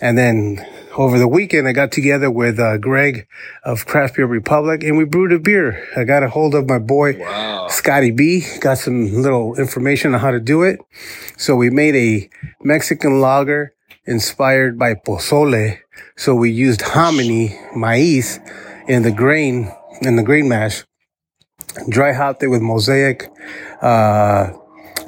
And then over the weekend, I got together with uh, Greg of Craft Beer Republic, and we brewed a beer. I got a hold of my boy, wow. Scotty B. Got some little information on how to do it. So we made a Mexican lager inspired by pozole. So we used hominy, maíz, in the grain, in the grain mash. Dry hopped it with Mosaic. Uh,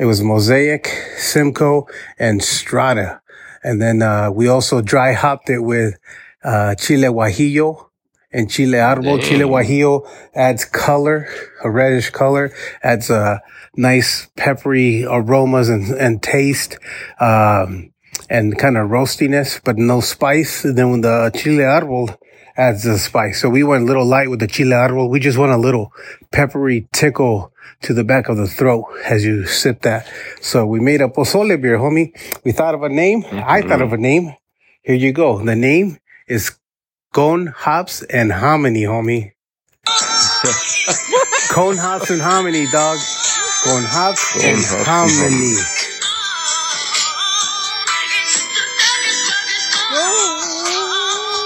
it was Mosaic, Simcoe, and Strata. And then, uh, we also dry hopped it with, uh, chile guajillo and chile árbol. Chile guajillo adds color, a reddish color, adds, uh, nice peppery aromas and, and taste, um, and kind of roastiness, but no spice. And then when the chile árbol adds the spice. So we went a little light with the chile árbol. We just want a little peppery tickle to the back of the throat as you sip that. So we made a pozole beer, homie. We thought of a name. Mm-hmm. I thought of a name. Here you go. The name is Con Hops and Hominy, homie. Con Hops and Hominy, dog. Con Hops Con and hops Hominy.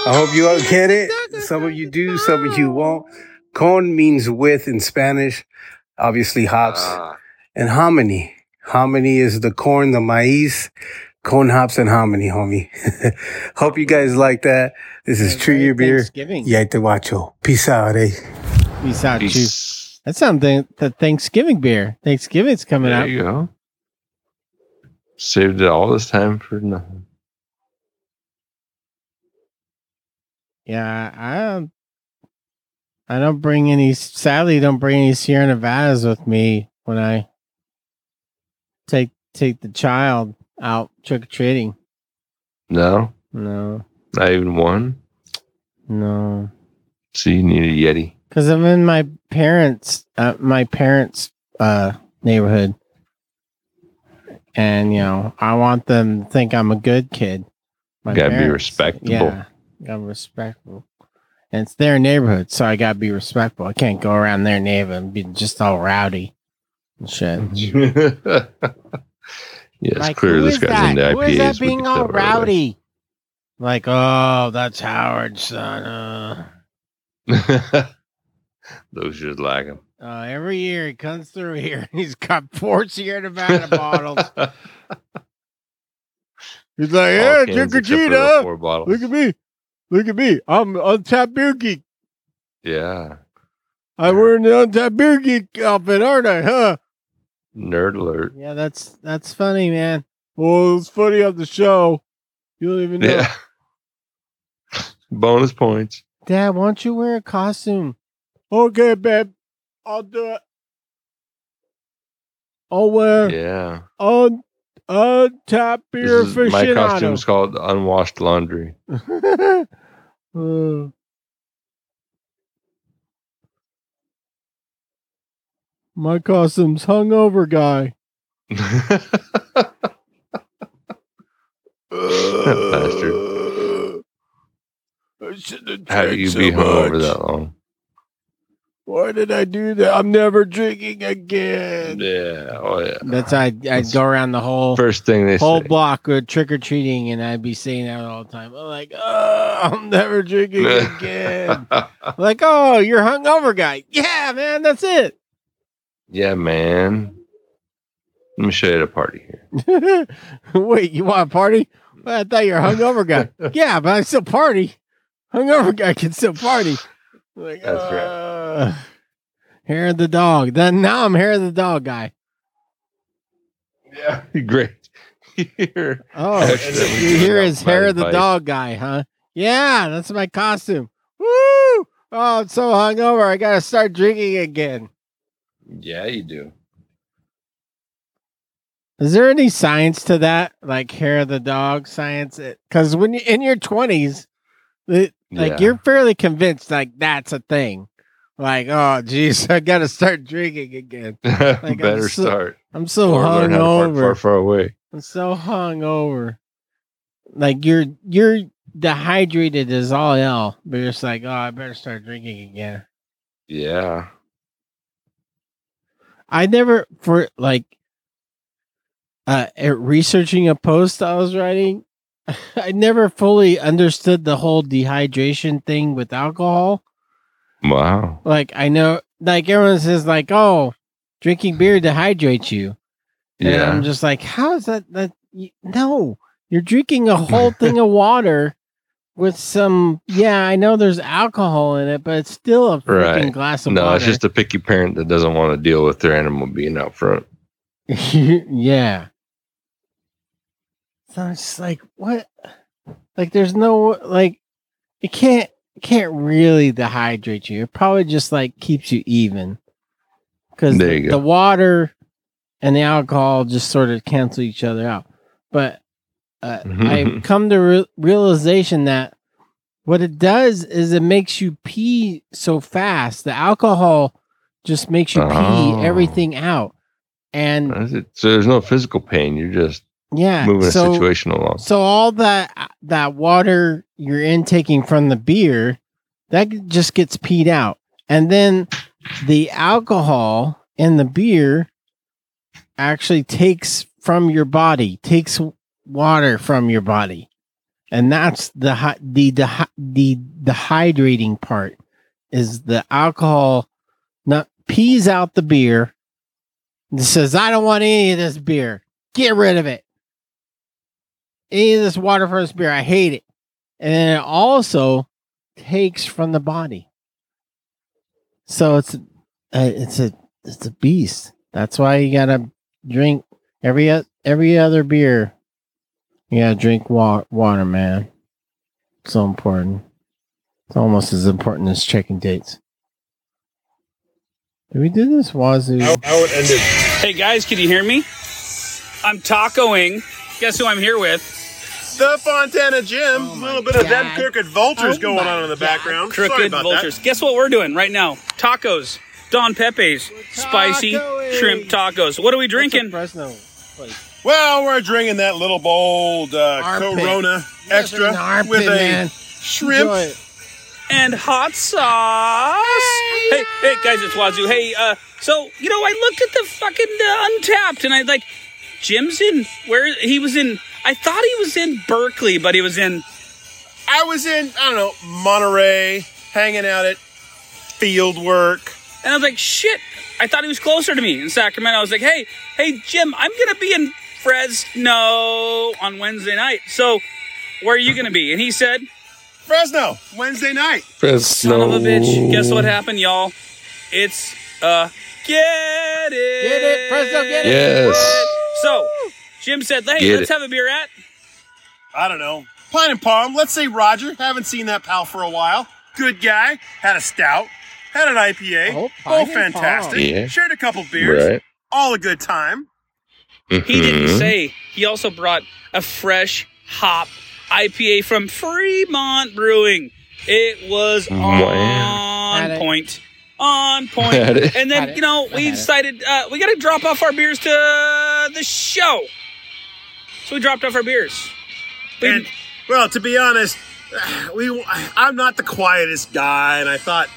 And hom- I hope you all get it. Some of you do, some of you won't. Con means with in Spanish, obviously hops. Uh, and hominy. Hominy is the corn, the maíz. Con Hops and Hominy, homie. Hope you guys like that. This is True Year Beer. Thanksgiving. Y ahí te guacho. Peace out, eh? Peace out, Peace. Chief. That sounds like the Thanksgiving beer. Thanksgiving's coming there up. There you go. Saved it all this time for nothing. Yeah, I don't, I don't bring any, sadly, don't bring any Sierra Nevadas with me when I take take the child out trick-or-treating. No? No. Not even one? No. So you need a Yeti. Because I'm in my parents', uh, my parents' uh, neighborhood. And, you know, I want them to think I'm a good kid. My gotta parents, be respectable. Yeah. I'm respectful, and it's their neighborhood, so I gotta be respectful. I can't go around their neighborhood and be just all rowdy and shit. Yeah, it's like, clear this guy's into I P As. Who is that being all rowdy? Like, oh, that's Howard's son. Uh. Those just like him. Uh, every year he comes through here, and he's got four Sierra Nevada bottles. He's like, yeah, drink your cheat up. Look at me. Look at me. I'm Untapped Beer Geek. Yeah. I'm wearing the Untapped Beer Geek outfit, aren't I? Huh? Nerd alert. Yeah, that's that's funny, man. Well, it's funny on the show. You don't even know. Yeah. Bonus points. Dad, why don't you wear a costume? Okay, babe. I'll do it. I'll wear. Yeah. On. Untapped Beer Aficionado. My costume's called Unwashed Laundry. uh, my costume's Hungover Guy. Bastard. How do you so be hungover that long? Why did I do that? I'm never drinking again. Yeah, oh yeah. That's I. I'd, I'd go around the whole first thing they whole say. Block with trick or treating, and I'd be saying that all the time. I'm like, oh, I'm never drinking again. Like, oh, you're hungover guy. Yeah, man, that's it. Yeah, man. Let me show you at a party here. Wait, you want a party? Well, I thought you're a hungover guy. Yeah, but I still party. Hungover guy can still party. Like, that's uh, right. Hair of the dog. Then now I'm hair of the dog guy. Yeah, great. You're oh, you hear his hair of the bite. Dog guy, huh? Yeah, that's my costume. Woo! Oh, I'm so hungover. I gotta start drinking again. Yeah, you do. Is there any science to that, like hair of the dog science? Because when you're in your twenties. It, like yeah. You're fairly convinced like that's a thing. like, oh, geez, I got to start drinking again. Like, better I'm so, start. I'm so hungover. Far, far away. I'm so hungover. Like, you're you're dehydrated as all hell, but you're just like, oh, I better start drinking again. Yeah. I never, for like, uh, researching a post I was writing, I never fully understood the whole dehydration thing with alcohol. Wow. Like, I know, like, everyone says, like, oh, drinking beer dehydrates you. And yeah. I'm just like, how is that? that you, no, you're drinking a whole thing of water with some, yeah, I know there's alcohol in it, but it's still a freaking right. glass of no, water. No, it's just a picky parent that doesn't want to deal with their animal being out front. Yeah. So I'm just like, what? Like, there's no, like, it can't, it can't really dehydrate you. It probably just like keeps you even, because the, the water and the alcohol just sort of cancel each other out. But uh, I've come to re- realization that what it does is it makes you pee so fast. The alcohol just makes you pee oh. everything out. And so there's no physical pain. You're just yeah, moving so, the situation along. So all that that water you're intaking from the beer, that just gets peed out. And then the alcohol in the beer actually takes from your body, takes water from your body. And that's the the the, the dehydrating part, is the alcohol not pees out the beer. It says, I don't want any of this beer. Get rid of it. Any of this water from this beer. I hate it. And then it also takes from the body. So it's a, it's a it's a beast. That's why you gotta drink every every other beer. You gotta drink wa- water, man. It's so important. It's almost as important as checking dates. Did we do this, Wazoo? How, how it ended. Hey guys, can you hear me? I'm tacoing. Guess who I'm here with? The Fontana Gym. Oh, a little bit God. Of them crooked vultures oh, going on in the God. Background. Crooked Sorry about vultures. That. Guess what we're doing right now? Tacos. Don Pepe's. Spicy shrimp tacos. What are we drinking? Fresno. Well, we're drinking that little bold uh, Corona Extra armpit, with a man. Shrimp and hot sauce. Hey, hey, hey guys, it's Wazoo. Hey, uh, so, you know, I looked at the fucking uh, Untapped, and I like... Jim's in where he was in. I thought he was in Berkeley, but he was in. I was in I don't know Monterey, hanging out at field work, and I was like, "Shit!" I thought he was closer to me in Sacramento. I was like, "Hey, hey, Jim, I'm gonna be in Fresno on Wednesday night. So, where are you gonna be?" And he said, "Fresno Wednesday night." Fresno. Son of a bitch! Guess what happened, y'all? It's uh, get it, get it, Fresno, get it. Yes. So, Jim said, hey, Get let's it. Have a beer at... I don't know. Pine and Palm. Let's say Roger. Haven't seen that pal for a while. Good guy. Had a stout. Had an I P A. Oh, oh fantastic. Yeah. Shared a couple beers. Right. All a good time. Mm-hmm. He didn't say. He also brought a fresh hop I P A from Fremont Brewing. It was on point. On point. And then, you know, we decided uh, we got to drop off our beers to the show. So we dropped off our beers. We and, well, to be honest, we I'm not the quietest guy. And I thought,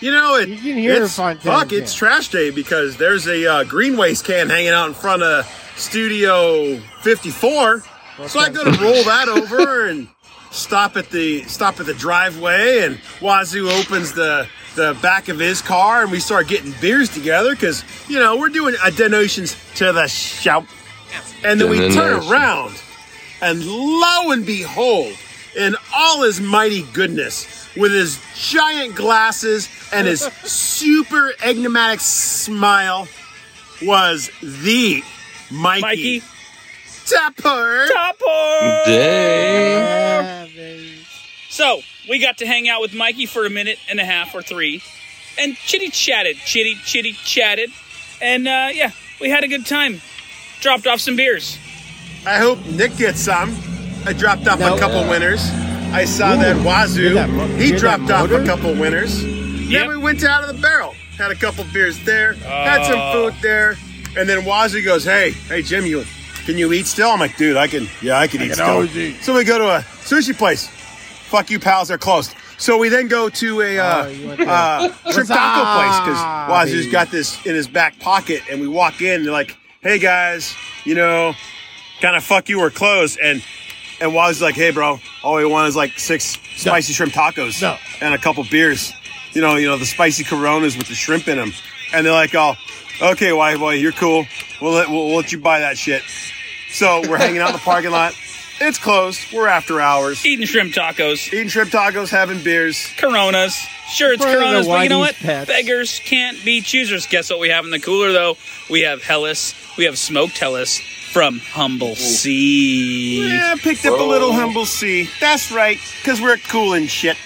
you know, it, you it's, fuck, it's trash day because there's a uh, green waste can hanging out in front of Studio fifty-four. Okay. So I got to roll that over and stop at the stop at the driveway. And Wazoo opens the... the back of his car, and we start getting beers together because, you know, we're doing a donations to the shop. And then we turn around, and lo and behold, in all his mighty goodness, with his giant glasses and his super enigmatic smile, was the Mikey, Mikey. Topper. Topper. Yeah, so... we got to hang out with Mikey for a minute and a half or three, and chitty chatted, chitty chitty chatted, and uh, yeah, we had a good time. Dropped off some beers. I hope Nick gets some. I dropped off nope. a couple uh, winners. I saw ooh, that Wazoo. That mo- he dropped off a couple winners. Yep. Then we went to Out of the Barrel. Had a couple beers there. Uh, had some food there. And then Wazzy goes, hey, hey, Jim, you can you eat still? I'm like, dude, I can. Yeah, I can I eat can still. Eat. So we go to a sushi place. Fuck you, pals. They're closed. So we then go to a uh, oh, to uh, Trick Taco place because Wazzy's got this in his back pocket. And we walk in and they're like, hey, guys, you know, kind of fuck you, we're closed. And and Wazzy's like, hey, bro, all we want is like six spicy no. shrimp tacos no. and a couple beers. You know, you know, the spicy Coronas with the shrimp in them. And they're like, oh, okay, Wazzy boy, you're cool. We'll let, we'll, we'll let you buy that shit. So we're hanging out in the parking lot. It's closed. We're after hours. Eating shrimp tacos. Eating shrimp tacos, having beers. Coronas. Sure, it's Probably Coronas, but you know what? Pets. Beggars can't be choosers. Guess what we have in the cooler, though? We have Hellas. We have smoked Hellas from Humble Ooh. Sea. Yeah, picked up oh. a little Humble Sea. That's right, because we're cool and shit.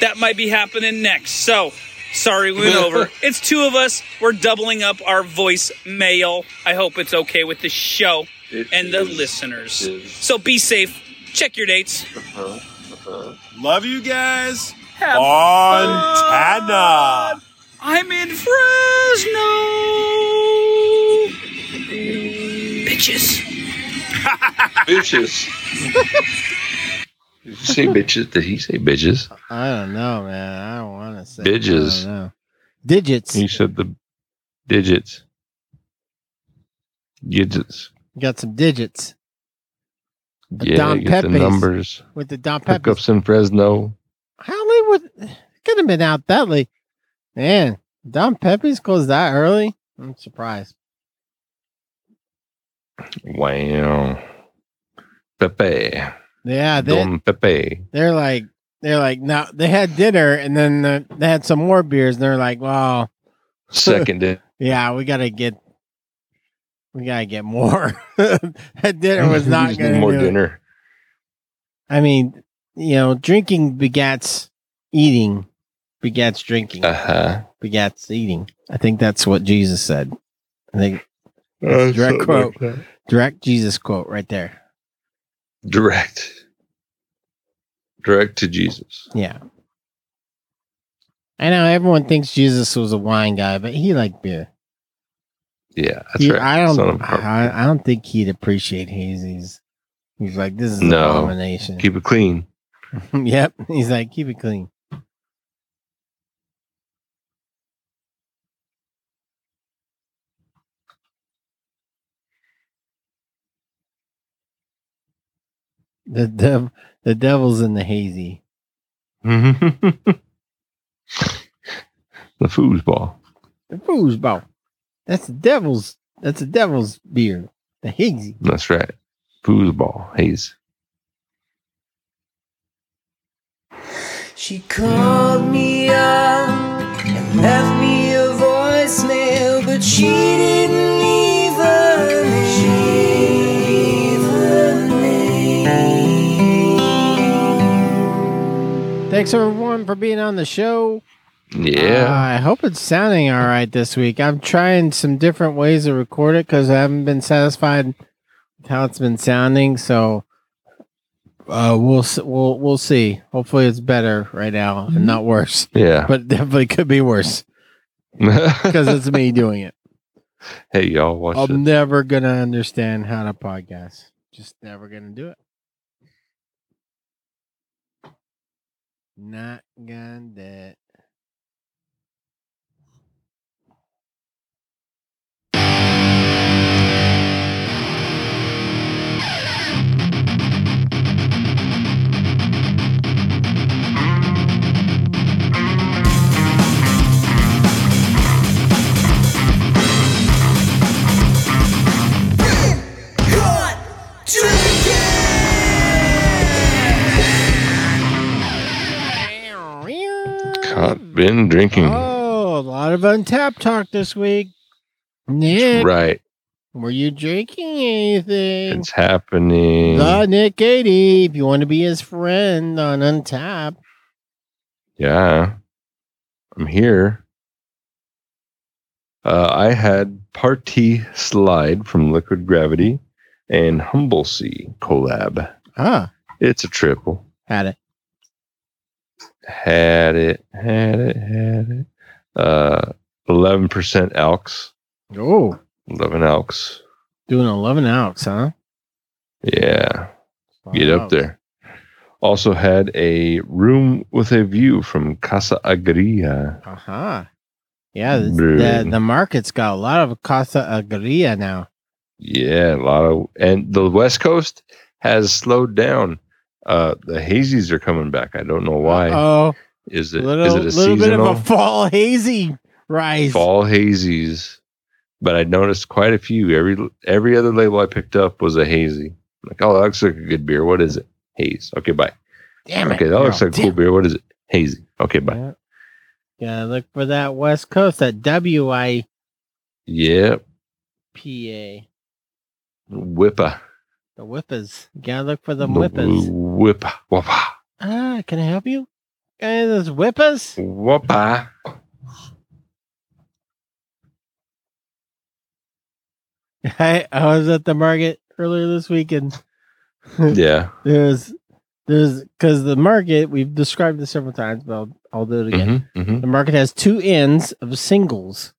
That might be happening next. So, sorry we went over. It's two of us. We're doubling up our voice mail. I hope it's okay with the show. It and is, the listeners. So be safe. Check your dates. Uh-huh, uh-huh. Love you guys. Have Montana. Fun. I'm in Fresno. Bitches. Bitches. Did you say bitches? Did he say bitches? I don't know, man. I don't want to say bitches. Digits. He said the digits. Digits. Got some digits. A yeah, Don get the numbers. With the Don Pepe's. Hookups in Fresno. How late would... Could have been out that late. Man, Don Pepe's closed that early? I'm surprised. Wow. Pepe. Yeah. They, Don Pepe. They're like... They're like... No, they had dinner, and then the, they had some more beers, and they're like, wow. Second dinner. Yeah, we got to get... We gotta get more. That dinner was not gonna more do dinner. It. I mean, you know, drinking begats eating, begats drinking, uh-huh. begats eating. I think that's what Jesus said. I think uh, direct quote, like direct Jesus quote right there. Direct, direct to Jesus. Yeah, I know everyone thinks Jesus was a wine guy, but he liked beer. Yeah, that's he, right. I don't. I, I don't think he'd appreciate hazies. He's like, this is an no, abomination. Keep it clean. Yep. He's like, keep it clean. The dev, the devil's in the hazy. the foosball. The foosball. That's the devil's. That's the devil's beer. The hazy. That's right. Foosball haze. She called me up and left me a voicemail, but she didn't leave a name. Thanks everyone for being on the show. Yeah. Uh, I hope it's sounding all right this week. I'm trying some different ways to record it because I haven't been satisfied with how it's been sounding. So uh, we'll we'll we'll see. Hopefully, it's better right now and not worse. Yeah, but it definitely could be worse because it's me doing it. Hey, y'all, watch I'm it. never gonna understand how to podcast. Just never gonna do it. Not gonna do it. Caught been drinking. Oh, a lot of Untapped talk this week. Nick, right? Were you drinking anything? It's happening. The Nick eighty. If you want to be his friend on Untapped. Yeah, I'm here. Uh, I had Party Slide from Liquid Gravity and Humble Sea collab. Ah, it's a triple. Had it. had it, had it, had it. Uh, eleven percent Elks. Oh. eleven Elks. Doing eleven Elks, huh? Yeah. Five Get elks. Up there. Also had a room with a view from Casa Agría. Uh-huh. Yeah, the, the market's got a lot of Casa Agría now. Yeah, a lot of, and the West Coast has slowed down. Uh, the hazies are coming back. I don't know why. Oh, is it? Little, is it a little seasonal? Bit of a fall hazy rise? Fall hazies, but I noticed quite a few. Every every other label I picked up was a hazy. I'm like, oh, that looks like a good beer. What is it? Haze. Okay, bye. Damn it. Okay, that looks like a cool beer. What is it? Hazy. Okay, bye. Yeah. Gotta look for that West Coast, that W I. Yep. P A. Whippa. The Whippas. Gotta look for them Whippas. Whippa. Whoppa. Ah, can I help you? Any of those Whippas? Whoppa. I, I was at the market earlier this weekend. Yeah. There's, there's, because the market, we've described this several times, but I'll, I'll do it again. Mm-hmm, mm-hmm. The market has two ends of singles.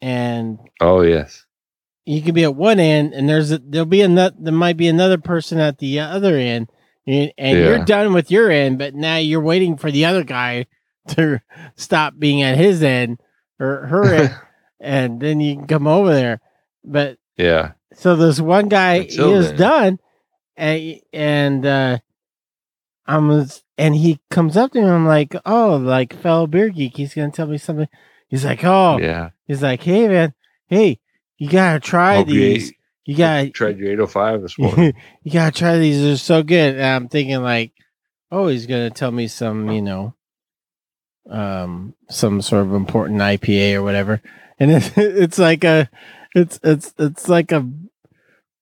And. Oh, yes. You could be at one end, and there's a, there'll be another. There might be another person at the other end, and, and yeah. You're done with your end, but now you're waiting for the other guy to stop being at his end or her end, and then you can come over there. But yeah, so there's one guy Until he is then. done, and and uh, I'm and he comes up to me. I'm like, oh, like fellow beer geek, he's gonna tell me something. He's like, oh, yeah. He's like, hey, man, hey. You gotta try hope these. You, you gotta try your eight oh five this morning. You gotta try these. They're so good. And I'm thinking like, oh, he's gonna tell me some, you know, um, some sort of important I P A or whatever. And it's, it's like a, it's it's it's like a,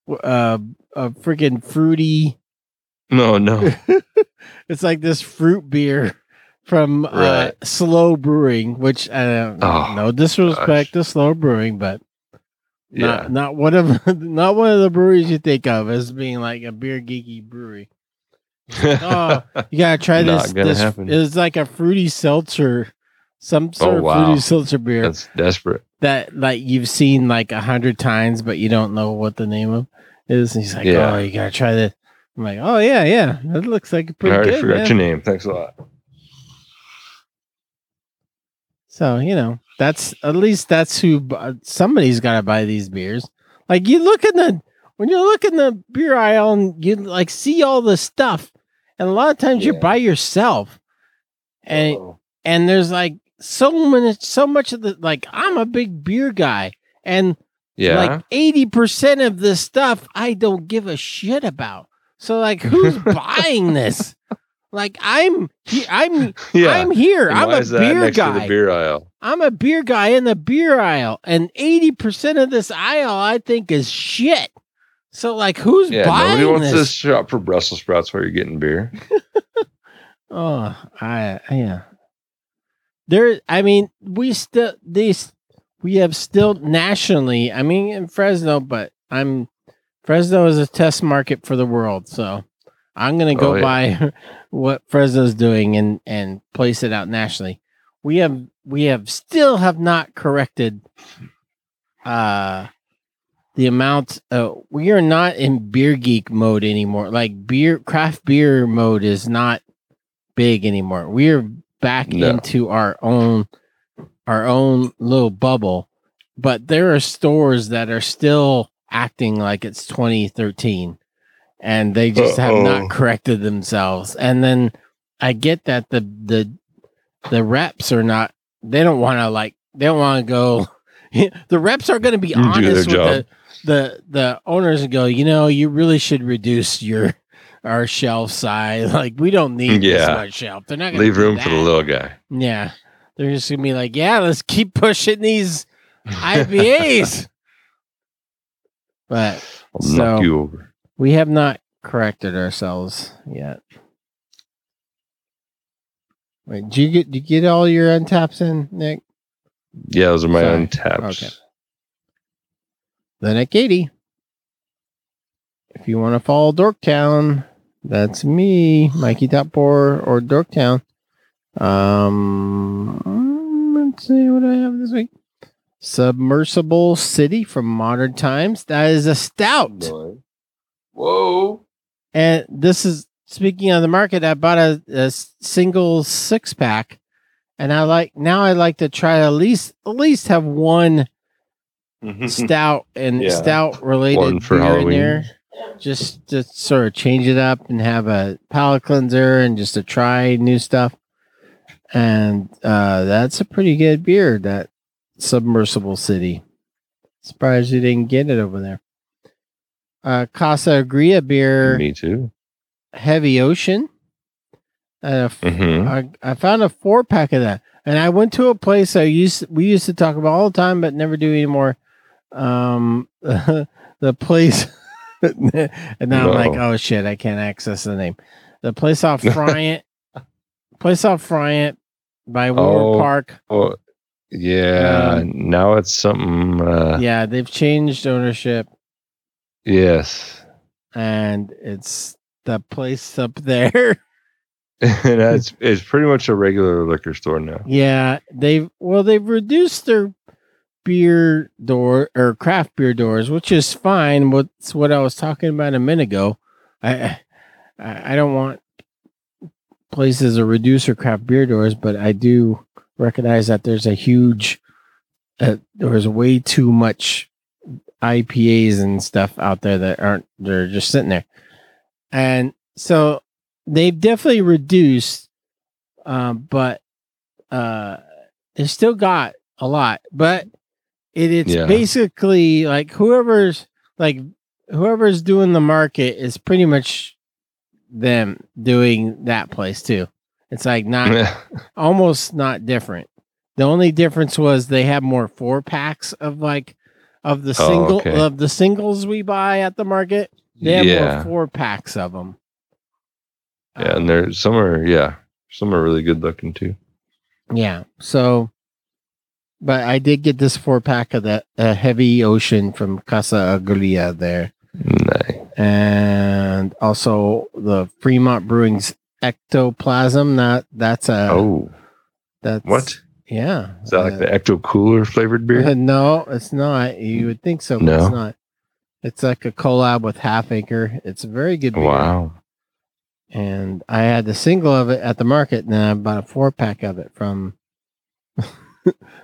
a, a freaking fruity. No, no. It's like this fruit beer from right. uh, Slow Brewing, which I don't oh, no disrespect gosh. to Slow Brewing, but. Yeah, not, not one of not one of the breweries you think of as being like a beer geeky brewery. Like, oh, you gotta try this. This it's like a fruity seltzer, some sort oh, of wow. fruity seltzer beer. That's desperate. That like you've seen like a hundred times, but you don't know what the name of it is. And he's like, yeah. oh, you gotta try this. I'm like, oh yeah, yeah, that looks like pretty good. I already good, forgot man. your name. Thanks a lot. So you know. That's at least that's who uh, somebody's got to buy these beers. Like you look in the when you look in the beer aisle and you like see all the stuff, and a lot of times yeah. you're by yourself, and oh. and there's like so many so much of the like I'm a big beer guy, and yeah. like eighty percent of this stuff I don't give a shit about. So like who's buying this? Like I'm, I'm, yeah. I'm here. I'm a beer guy. The beer aisle? I'm a beer guy in the beer aisle, and eighty percent of this aisle I think is shit. So like, who's yeah, buying nobody wants this? To shop for Brussels sprouts while you're getting beer. oh, I yeah. There, I mean, we still these we have still nationally. I mean, in Fresno, but I'm Fresno is a test market for the world, so. I'm going to go oh, yeah. by what Fresno's doing and, and place it out nationally. We have we have still have not corrected uh, the amount. Uh, we are not in beer geek mode anymore. Like beer, craft beer mode is not big anymore. We are back no. into our own our own little bubble. But there are stores that are still acting like it's twenty thirteen. And they just Uh-oh. have not corrected themselves. And then I get that the the the reps are not. They don't want to like. They don't want to go. The reps are going to be you honest with the, the the owners and go. You know, you really should reduce your our shelf size. Like we don't need yeah. this much shelf. They're not going to leave room that. for the little guy. Yeah, they're just going to be like, yeah, let's keep pushing these I P As. But I'll so, knock you over. We have not corrected ourselves yet. Wait, did you get did you get all your untaps in, Nick? Yeah, those are my Sorry. untaps. Okay. Then at Katie. If you want to follow Dorktown, that's me, Mikey Topper or Dorktown. Um, let's see what I have this week. Submersible City from Modern Times. That is a stout. Whoa. Whoa. And this is, speaking of the market, I bought a, a single six pack, and I like now I like to try at least at least have one stout and yeah. stout related for Halloween. There, just to sort of change it up and have a palate cleanser and just to try new stuff. And uh, that's a pretty good beer, that Submersible City. Surprised you didn't get it over there. Uh, Casa Agría beer. Me too. Heavy Ocean. Uh, mm-hmm. I, I found a four pack of that, and I went to a place I used we used to talk about all the time, but never do anymore. Um, the place, and now Whoa. I'm like, oh shit, I can't access the name. The place off Bryant, place off Bryant by Willard oh, Park. Oh, yeah, um, now it's something. Uh, yeah, they've changed ownership. Yes, and it's the place up there. That's it's pretty much a regular liquor store now. Yeah, they've well they've reduced their beer door or craft beer doors, which is fine. What's what I was talking about a minute ago. I I don't want places to reduce their craft beer doors, but I do recognize that there's a huge uh, there's way too much I P As and stuff out there that aren't they're just sitting there, and so. They've definitely reduced, uh, but uh, they still got a lot. But it, it's yeah. basically like whoever's like whoever's doing the market is pretty much them doing that place too. It's like not almost not different. The only difference was they have more four packs of like of the single oh, okay. of the singles we buy at the market. They have yeah. more four packs of them. Yeah, and there some are yeah, some are really good looking too. Yeah, so, but I did get this four pack of that uh, Heavy Ocean from Casa Agría there, nice. And also the Fremont Brewing's Ectoplasm. That that's a oh, that's what? Yeah, is that uh, like the Ecto Cooler flavored beer? No, it's not. You would think so, but no. it's not. It's like a collab with Half Acre. It's a very good beer. Wow. And I had the single of it at the market, and then I bought a four pack of it from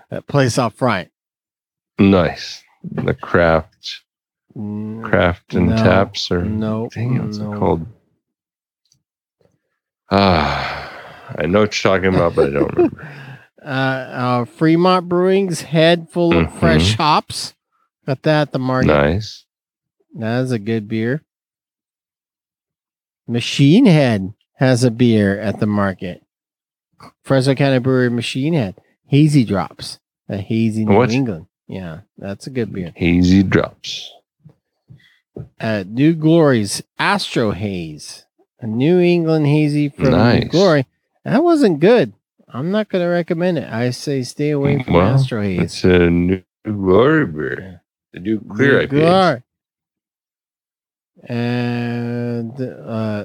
that place off right. Nice. The craft, no, craft and no, taps, or no, dang, what's no. it called? Ah, I know what you're talking about, but I don't remember. uh, uh, Fremont Brewing's Head Full of mm-hmm. Fresh Hops. Got that at the market. Nice. That is a good beer. Machine Head has a beer at the market. Fresno County Brewery Machine Head. Hazy Drops. A hazy New what? England. Yeah, that's a good beer. Hazy Drops. Uh, New Glory's Astro Haze. A New England hazy from nice. New Glory. That wasn't good. I'm not going to recommend it. I say stay away from well, Astro Haze. It's a New Glory beer. Yeah. The New Clear I P A. And uh,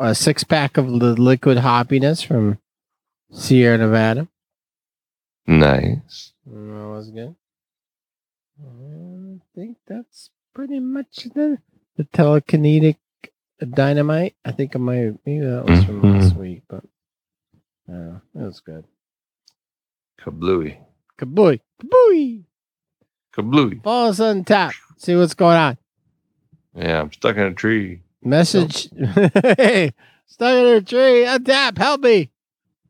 a six pack of the liquid hoppiness from Sierra Nevada. Nice. That was good. I think that's pretty much the, the telekinetic dynamite. I think I might maybe that was from mm-hmm. last week, but uh, that was good. Kablooey. Kablooey. Kablooey. Kablooey. Balls on top. See what's going on. Yeah, I'm stuck in a tree. Message. Hey, stuck in a tree. Untap, help me.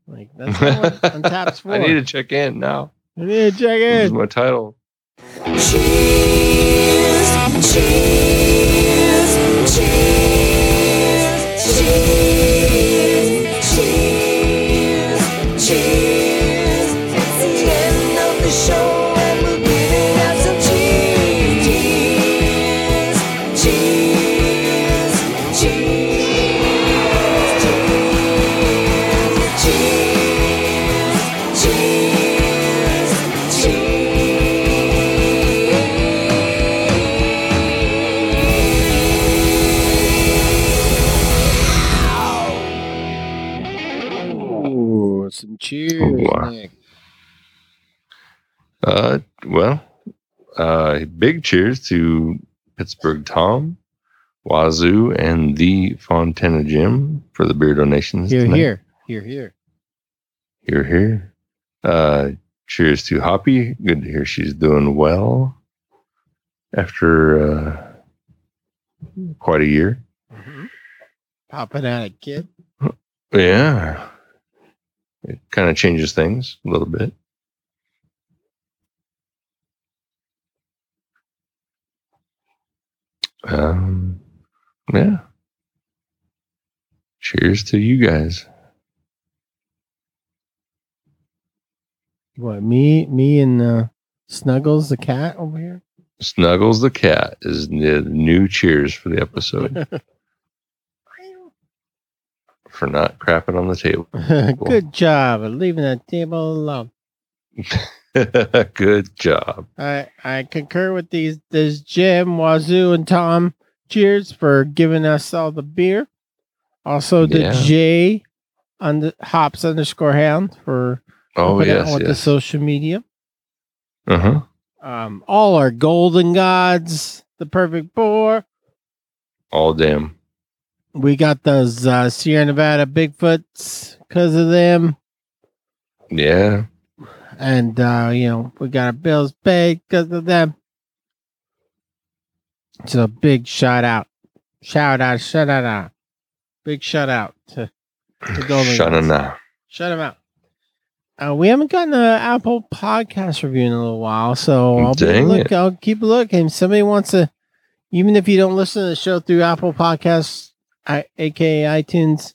Like, that's what Untap's for. I need to check in now. I need to check in. This is my title. Cheers, cheers, cheers, cheers, cheers, cheers. It's the end of the show. far. Uh, well, uh, big cheers to Pittsburgh Tom, Wazoo, and the Fontana Gym for the beer donations. Here, tonight. here, here, here, here, here. Uh, cheers to Hoppy. Good to hear she's doing well after uh, quite a year. Mm-hmm. Popping out a kid. Yeah. It kind of changes things a little bit. Um, yeah. Cheers to you guys. What, me, me and uh, Snuggles the cat over here? Snuggles the cat is the new cheers for the episode. For not crapping on the table. Good job of leaving that table alone. Good job. I, I concur with these this Jim, Wazoo, and Tom. Cheers for giving us all the beer. Also to yeah. Jay on the hops underscore hound for oh, yes, with yes. the social media. Uh-huh. Um, all our golden gods, the perfect boar. All damn. We got those uh, Sierra Nevada Bigfoots because of them. Yeah. And, uh, you know, we got our bills paid because of them. So big shout out. Shout out, shout out. out. Big shout out to the Golden Shut them out. Shut them out. Uh, we haven't gotten an Apple podcast review in a little while, so I'll, be look, I'll keep looking. If somebody wants to, even if you don't listen to the show through Apple Podcasts, I, aka iTunes.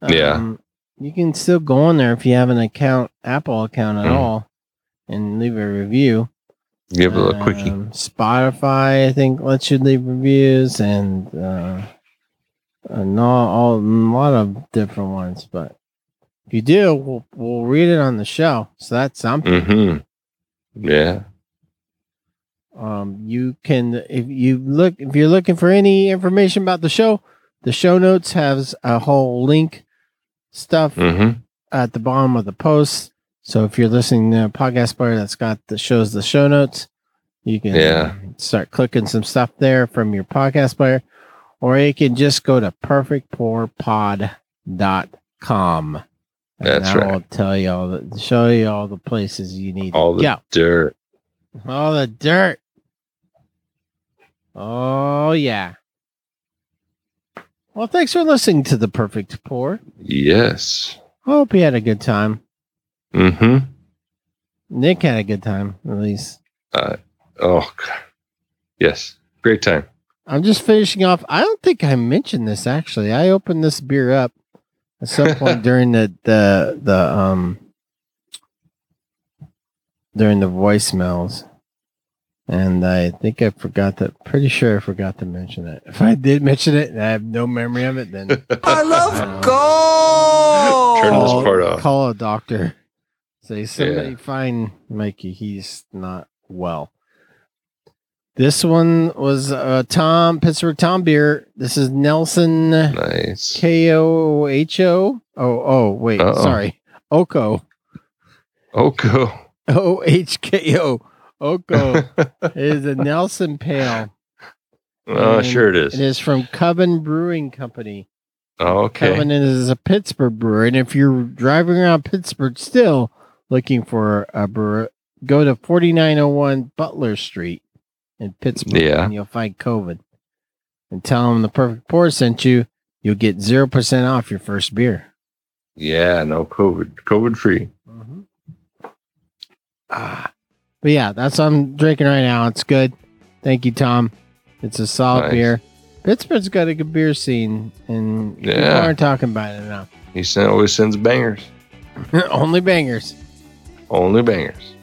Um, yeah. You can still go on there if you have an account, Apple account at mm. all, and leave a review. Give it a little um, quickie. Spotify, I think, lets you leave reviews, and uh, and all, all, a lot of different ones. But if you do, we'll, we'll read it on the show. So that's something. Mm-hmm. Yeah. Um, you can if you look if you're looking for any information about the show. The show notes has a whole link stuff mm-hmm. at the bottom of the post. So if you're listening to a podcast player that's got the shows, the show notes, you can yeah. start clicking some stuff there from your podcast player, or you can just go to perfect pour pod dot com. That's right. I'll tell you all the, show you all the places you need. All the yeah. dirt. All the dirt. Oh yeah. Well, thanks for listening to The Perfect Pour. Yes. I hope you had a good time. Mm-hmm. Nick had a good time, at least. Uh, oh, God. Yes. Great time. I'm just finishing off. I don't think I mentioned this, actually. I opened this beer up at some point during the, the, the, um, during the voicemails. And I think I forgot to, pretty sure I forgot to mention it. If I did mention it and I have no memory of it, then I love um, gold. Turn this part off. Call a doctor. Say, somebody yeah. find Mikey. He's not well. This one was uh, Tom, Pittsburgh Tom Beer. This is Nelson. Nice. K O H O. Oh, oh, wait. Uh-oh. Sorry. Oko. Oko. O H K O. Oko is a Nelson Pale. Oh, sure it is. It is from Coven Brewing Company. Oh, okay. Coven is a Pittsburgh brewer, and if you're driving around Pittsburgh still looking for a brewer, go to forty-nine oh one Butler Street in Pittsburgh, yeah. and you'll find Coven. And tell them The Perfect Pour sent you. You'll get zero percent off your first beer. Yeah, no COVID. COVID free. Mm-hmm. Ah. But yeah, that's what I'm drinking right now. It's good. Thank you, Tom. It's a solid nice. beer. Pittsburgh's got a good beer scene, and yeah. people aren't talking about it enough. He always sends bangers. Only bangers. Only bangers.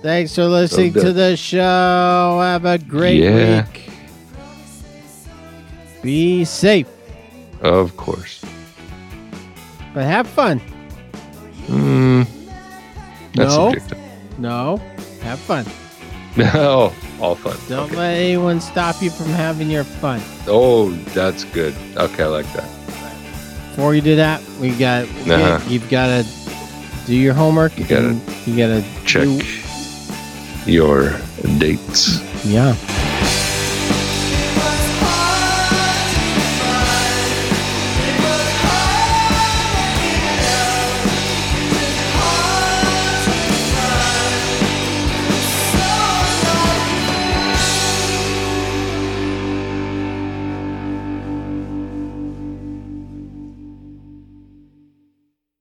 Thanks for listening so to the show. Have a great yeah. week. Be safe. Of course. But have fun. Mm, that's no. subjective. No. Have fun. No, all fun. Don't okay. let anyone stop you from having your fun. Oh, that's good. Okay, I like that. Before you do that, we got uh-huh. you've got to do your homework. You gotta, you gotta check do... your dates. Yeah.